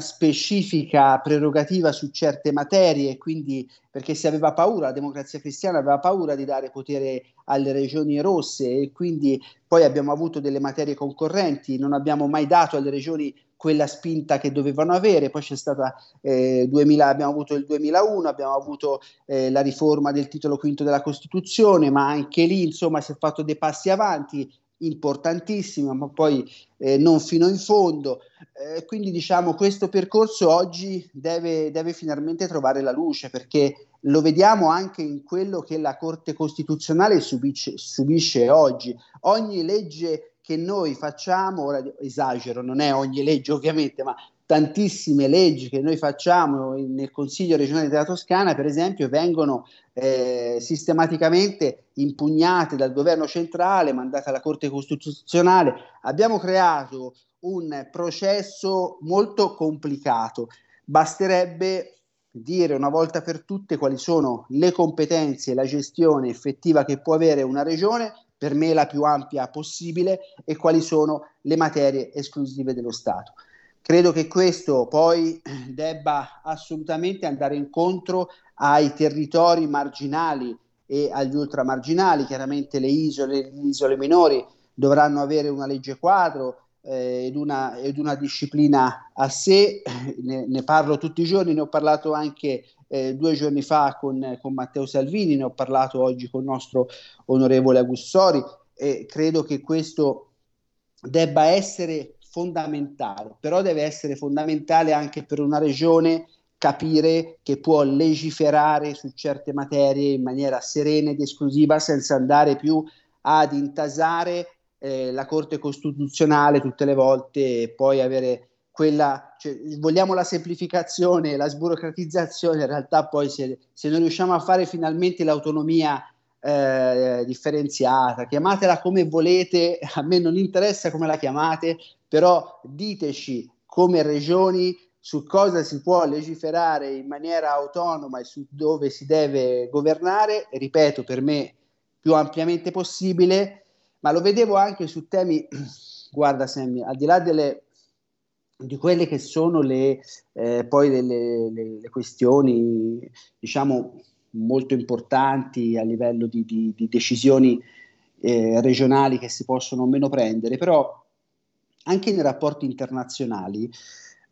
specifica prerogativa su certe materie, quindi perché si aveva paura, la Democrazia Cristiana aveva paura di dare potere alle regioni rosse, e quindi poi abbiamo avuto delle materie concorrenti, non abbiamo mai dato alle regioni quella spinta che dovevano avere. Poi c'è stata abbiamo avuto il 2001, abbiamo avuto la riforma del titolo quinto della Costituzione, ma anche lì insomma si è fatto dei passi avanti importantissima, ma poi non fino in fondo, quindi diciamo questo percorso oggi deve finalmente trovare la luce, perché lo vediamo anche in quello che la Corte Costituzionale subisce oggi. Ogni legge che noi facciamo, ora esagero, non è ogni legge ovviamente, ma tantissime leggi che noi facciamo nel Consiglio regionale della Toscana, per esempio, vengono sistematicamente impugnate dal governo centrale, mandate alla Corte Costituzionale. Abbiamo creato un processo molto complicato. Basterebbe dire una volta per tutte quali sono le competenze e la gestione effettiva che può avere una regione, per me la più ampia possibile, e quali sono le materie esclusive dello Stato. Credo che questo poi debba assolutamente andare incontro ai territori marginali e agli ultramarginali. Chiaramente le isole minori dovranno avere una legge quadro ed una disciplina a sé, ne parlo tutti i giorni, ne ho parlato anche 2 giorni fa con Matteo Salvini, ne ho parlato oggi con il nostro onorevole Augussori, e credo che questo debba essere fondamentale, però deve essere fondamentale anche per una regione capire che può legiferare su certe materie in maniera serena ed esclusiva, senza andare più ad intasare la Corte Costituzionale tutte le volte e poi avere vogliamo la semplificazione, la sburocratizzazione. In realtà poi se non riusciamo a fare finalmente l'autonomia differenziata, chiamatela come volete, a me non interessa come la chiamate, però diteci come regioni su cosa si può legiferare in maniera autonoma e su dove si deve governare, ripeto, per me più ampiamente possibile. Ma lo vedevo anche su temi, guarda Sammy, al di là di quelle che sono le questioni, diciamo, molto importanti a livello di decisioni regionali che si possono meno prendere, però anche nei rapporti internazionali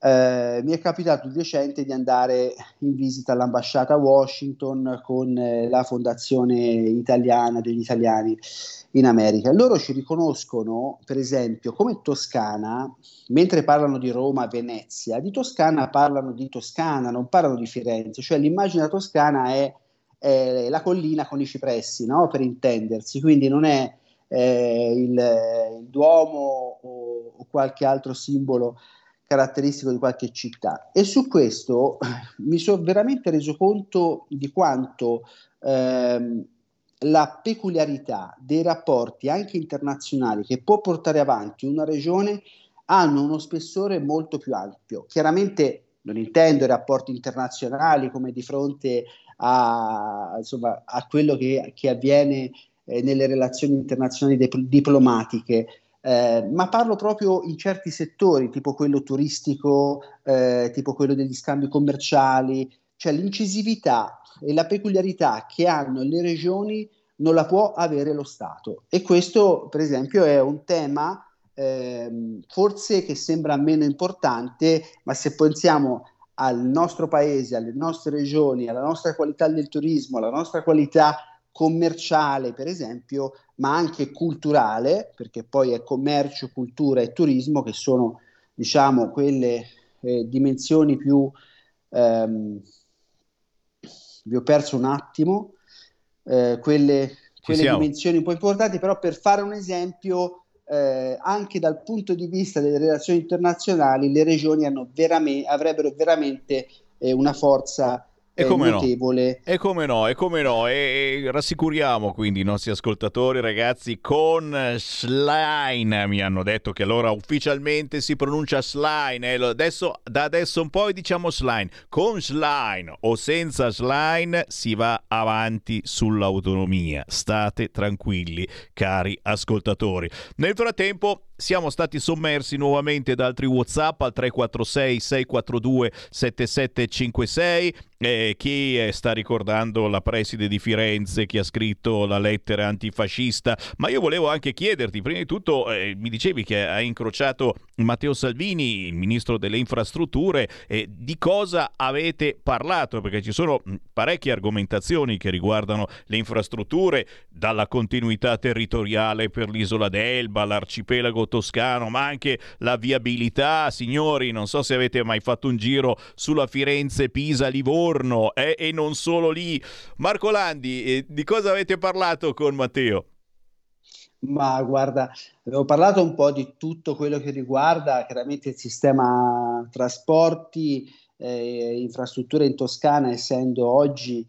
mi è capitato di recente di andare in visita all'ambasciata a Washington con la Fondazione Italiana degli Italiani in America. Loro ci riconoscono, per esempio, come Toscana, mentre parlano di Roma, Venezia, di Toscana parlano di Toscana, non parlano di Firenze, cioè l'immagine della Toscana è la collina con i cipressi, no? Per intendersi, quindi non è il Duomo o qualche altro simbolo caratteristico di qualche città. E su questo mi sono veramente reso conto di quanto la peculiarità dei rapporti anche internazionali che può portare avanti una regione hanno uno spessore molto più ampio. Chiaramente non intendo i rapporti internazionali come di fronte a quello che avviene nelle relazioni internazionali diplomatiche, ma parlo proprio in certi settori, tipo quello turistico, tipo quello degli scambi commerciali, cioè l'incisività e la peculiarità che hanno le regioni non la può avere lo Stato, e questo per esempio è un tema forse che sembra meno importante, ma se pensiamo al nostro paese, alle nostre regioni, alla nostra qualità del turismo, alla nostra qualità commerciale per esempio, ma anche culturale, perché poi è commercio, cultura e turismo che sono, diciamo, quelle dimensioni più... vi ho perso un attimo, quelle dimensioni un po' importanti, però per fare un esempio... anche dal punto di vista delle relazioni internazionali le regioni avrebbero veramente una forza notevole. E come no, e rassicuriamo quindi i nostri ascoltatori, ragazzi, con Schlein. Mi hanno detto che allora ufficialmente si pronuncia Schlein, da adesso in poi diciamo Schlein. Con Schlein o senza Schlein si va avanti sull'autonomia, state tranquilli cari ascoltatori. Nel frattempo siamo stati sommersi nuovamente da altri WhatsApp al 346-642-7756. Chi sta ricordando la preside di Firenze, chi ha scritto la lettera antifascista. Ma io volevo anche chiederti, prima di tutto, mi dicevi che hai incrociato Matteo Salvini, il ministro delle infrastrutture, di cosa avete parlato? Perché ci sono parecchie argomentazioni che riguardano le infrastrutture, dalla continuità territoriale per l'isola d'Elba, l'arcipelago toscano, ma anche la viabilità. Signori, non so se avete mai fatto un giro sulla Firenze-Pisa-Livorno, e non solo lì. Marco Landi, di cosa avete parlato con Matteo? Ma guarda, avevo parlato un po' di tutto quello che riguarda chiaramente il sistema trasporti, infrastrutture in Toscana, essendo oggi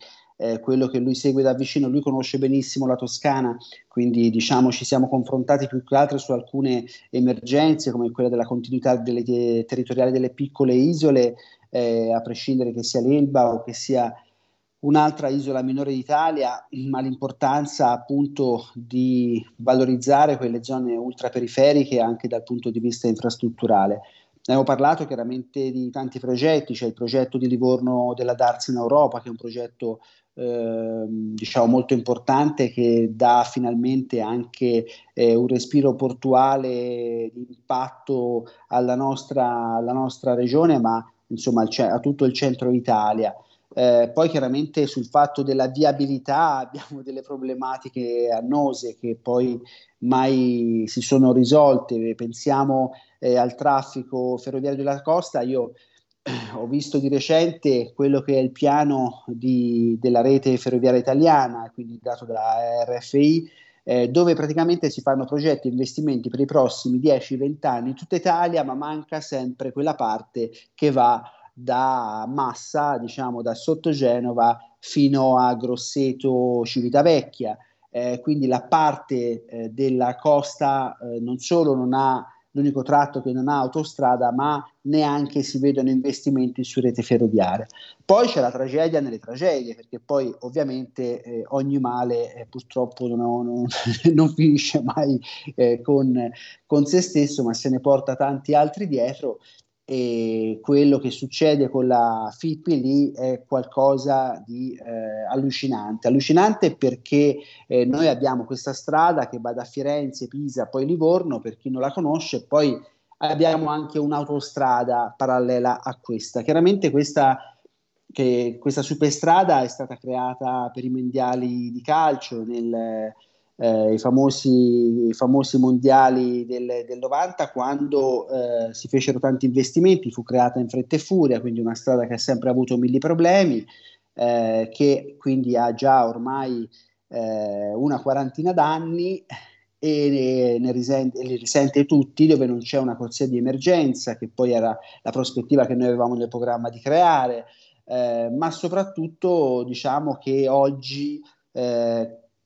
quello che lui segue da vicino. Lui conosce benissimo la Toscana, quindi diciamo ci siamo confrontati più che altro su alcune emergenze come quella della continuità territoriale delle piccole isole, a prescindere che sia l'Elba o che sia un'altra isola minore d'Italia, ma l'importanza appunto di valorizzare quelle zone ultraperiferiche anche dal punto di vista infrastrutturale. Ne abbiamo parlato chiaramente di tanti progetti, c'è il progetto di Livorno della Darsi in Europa, che è un progetto molto importante, che dà finalmente anche un respiro portuale di impatto alla nostra regione, ma insomma a tutto il centro Italia. Poi chiaramente sul fatto della viabilità abbiamo delle problematiche annose che poi mai si sono risolte. Pensiamo al traffico ferroviario della costa. Io ho visto di recente quello che è il piano della rete ferroviaria italiana, quindi dato dalla RFI, dove praticamente si fanno progetti e investimenti per i prossimi 10-20 anni in tutta Italia, ma manca sempre quella parte che va da Massa, da Sottogenova fino a Grosseto Civitavecchia, quindi la parte della costa non solo non ha l'unico tratto che non ha autostrada, ma neanche si vedono investimenti su rete ferroviaria. Poi c'è la tragedia nelle tragedie, perché poi ovviamente ogni male purtroppo non finisce mai con se stesso, ma se ne porta tanti altri dietro. E quello che succede con la FIPI lì è qualcosa di allucinante, perché noi abbiamo questa strada che va da Firenze, Pisa, poi Livorno, per chi non la conosce. Poi abbiamo anche un'autostrada parallela a questa. Chiaramente questa superstrada è stata creata per i mondiali di calcio, i famosi mondiali del 90, quando si fecero tanti investimenti. Fu creata in fretta e furia, quindi una strada che ha sempre avuto mille problemi, che quindi ha già ormai una quarantina d'anni e ne risente tutti, dove non c'è una corsia di emergenza, che poi era la prospettiva che noi avevamo nel programma di creare, ma soprattutto che oggi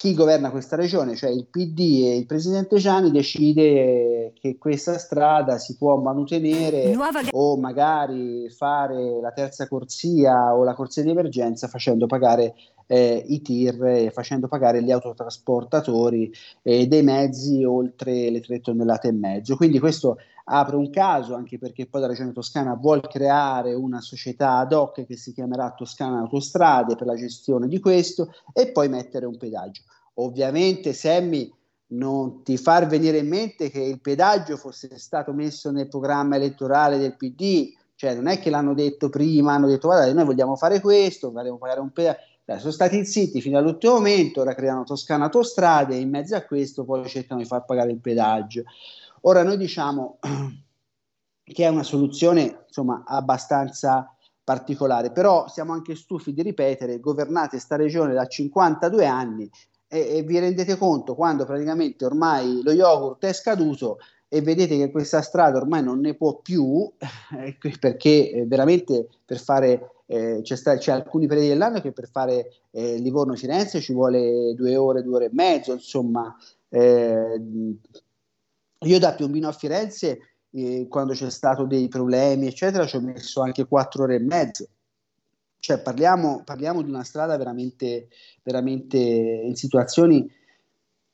chi governa questa regione, cioè il PD e il presidente Giani, decide che questa strada si può manutenere o magari fare la terza corsia o la corsia di emergenza facendo pagare i tir, facendo pagare gli autotrasportatori dei mezzi oltre le 3,5 tonnellate. Quindi questo apre un caso, anche perché poi la regione toscana vuol creare una società ad hoc che si chiamerà Toscana Autostrade per la gestione di questo e poi mettere un pedaggio. Ovviamente, Sammy, non ti far venire in mente che il pedaggio fosse stato messo nel programma elettorale del PD, cioè non è che l'hanno detto prima, hanno detto guarda noi vogliamo fare questo, vogliamo pagare un pedaggio. Sono stati zitti fino all'ultimo momento, ora creano Toscana Autostrade e in mezzo a questo poi cercano di far pagare il pedaggio. Ora noi diciamo che è una soluzione insomma abbastanza particolare, però siamo anche stufi di ripetere: governate sta regione da 52 anni e vi rendete conto quando praticamente ormai lo yogurt è scaduto e vedete che questa strada ormai non ne può più, perché veramente per fare c'è alcuni periodi dell'anno che per fare Livorno-Firenze ci vuole 2 ore e mezzo, insomma. Io da Piombino a Firenze, quando c'è stato dei problemi, eccetera, ci ho messo anche 4 ore e mezzo. Cioè parliamo di una strada veramente, veramente in situazioni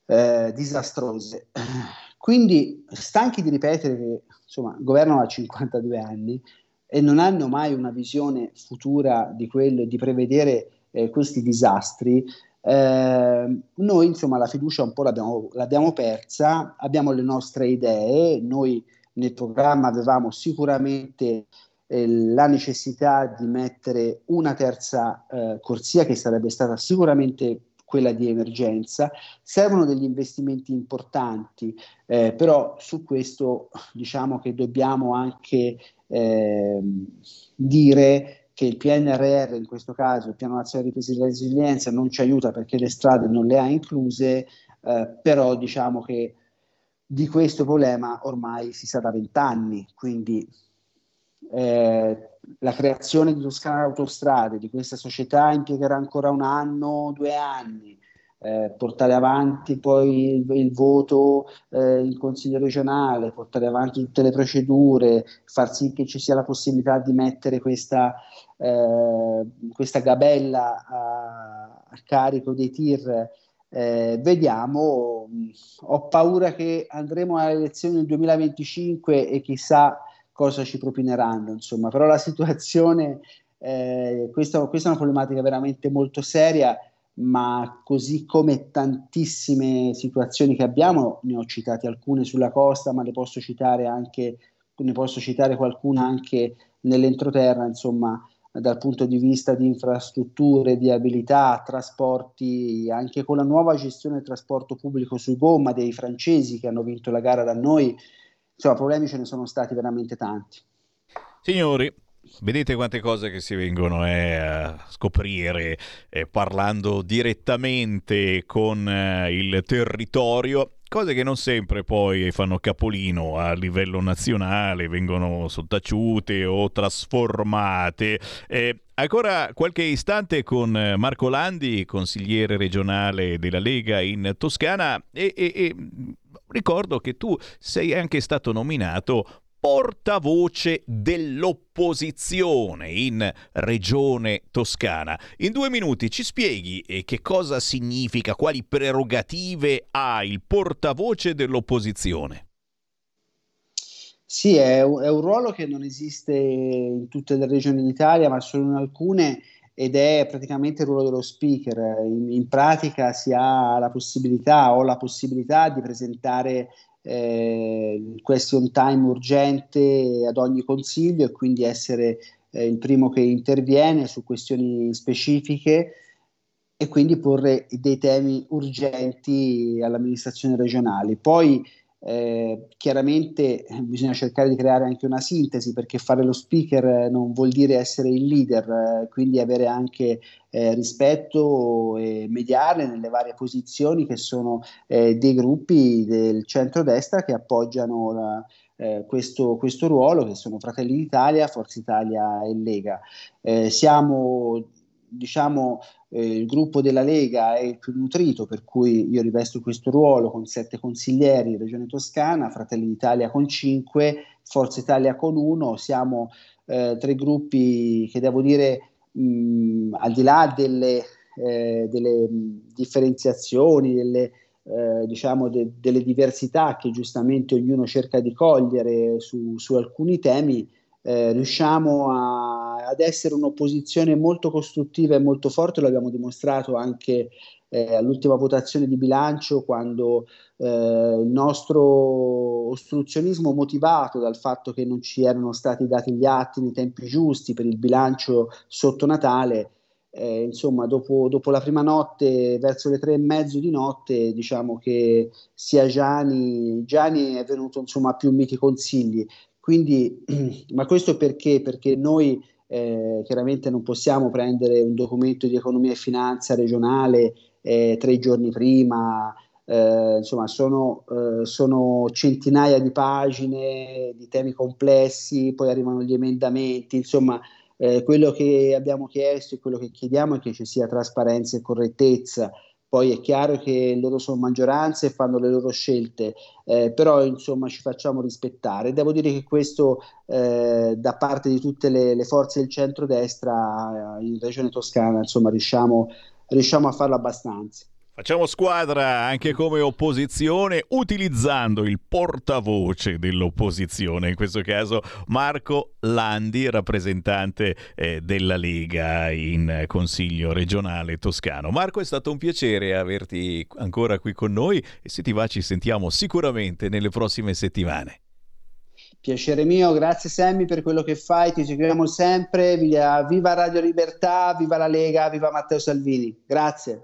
disastrose. Quindi stanchi di ripetere che insomma governano da 52 anni e non hanno mai una visione futura di quello e di prevedere questi disastri. Noi insomma la fiducia un po' l'abbiamo persa, abbiamo le nostre idee. Noi nel programma avevamo sicuramente la necessità di mettere una terza corsia, che sarebbe stata sicuramente quella di emergenza. Servono degli investimenti importanti, però su questo diciamo che dobbiamo anche dire che il PNRR, in questo caso il Piano Nazionale di Ripresa e Resilienza, non ci aiuta perché le strade non le ha incluse, però diciamo che di questo problema ormai si sa da 20 anni, quindi la creazione di Toscana Autostrade, di questa società, impiegherà ancora 1 anno, 2 anni, portare avanti poi il voto in consiglio regionale, portare avanti tutte le procedure, far sì che ci sia la possibilità di mettere questa gabella a carico dei tir. Vediamo, ho paura che andremo alle elezioni del 2025 e chissà cosa ci propineranno, insomma. Però la situazione, questa è una problematica veramente molto seria, ma così come tantissime situazioni che abbiamo, ne ho citate alcune sulla costa, ma ne posso citare qualcuna anche nell'entroterra, insomma, dal punto di vista di infrastrutture, di abilità, trasporti, anche con la nuova gestione del trasporto pubblico su gomma dei francesi che hanno vinto la gara da noi. Insomma, problemi ce ne sono stati veramente tanti. Signori, vedete quante cose che si vengono a scoprire parlando direttamente con il territorio, cose che non sempre poi fanno capolino a livello nazionale, vengono sottaciute o trasformate. Ancora qualche istante con Marco Landi, consigliere regionale della Lega in Toscana, e ricordo che tu sei anche stato nominato portavoce dell'opposizione in Regione Toscana. In 2 minuti ci spieghi che cosa significa, quali prerogative ha il portavoce dell'opposizione? Sì, è un ruolo che non esiste in tutte le regioni d'Italia, ma solo in alcune, ed è praticamente il ruolo dello speaker. In pratica si ha la possibilità di presentare question time urgente ad ogni consiglio e quindi essere il primo che interviene su questioni specifiche e quindi porre dei temi urgenti all'amministrazione regionale. Poi chiaramente bisogna cercare di creare anche una sintesi, perché fare lo speaker non vuol dire essere il leader, quindi avere anche rispetto e mediare nelle varie posizioni che sono dei gruppi del centrodestra che appoggiano questo ruolo, che sono Fratelli d'Italia, Forza Italia e Lega. Siamo diciamo il gruppo della Lega è il più nutrito, per cui io rivesto questo ruolo con 7 consiglieri in Regione Toscana, Fratelli d'Italia con 5, Forza Italia con 1, siamo 3 gruppi che devo dire al di là delle differenziazioni, delle diversità che giustamente ognuno cerca di cogliere su alcuni temi, riusciamo ad essere un'opposizione molto costruttiva e molto forte. Lo abbiamo dimostrato anche all'ultima votazione di bilancio, quando il nostro ostruzionismo, motivato dal fatto che non ci erano stati dati gli atti nei tempi giusti per il bilancio sotto Natale, insomma dopo la prima notte, verso le 3:30 di notte, diciamo che sia Giani è venuto insomma a più miti consigli. Quindi, ma questo perché? Perché noi chiaramente non possiamo prendere un documento di economia e finanza regionale 3 giorni prima, insomma sono centinaia di pagine di temi complessi, poi arrivano gli emendamenti, insomma quello che abbiamo chiesto e quello che chiediamo è che ci sia trasparenza e correttezza. Poi è chiaro che loro sono maggioranza e fanno le loro scelte, però insomma ci facciamo rispettare. Devo dire che questo da parte di tutte le forze del centrodestra in Regione Toscana, insomma riusciamo a farlo abbastanza. Facciamo squadra anche come opposizione, utilizzando il portavoce dell'opposizione, in questo caso Marco Landi, rappresentante della Lega in Consiglio regionale toscano. Marco, è stato un piacere averti ancora qui con noi e se ti va ci sentiamo sicuramente nelle prossime settimane. Piacere mio, grazie Sammy per quello che fai, ti seguiamo sempre, viva Radio Libertà, viva la Lega, viva Matteo Salvini, grazie.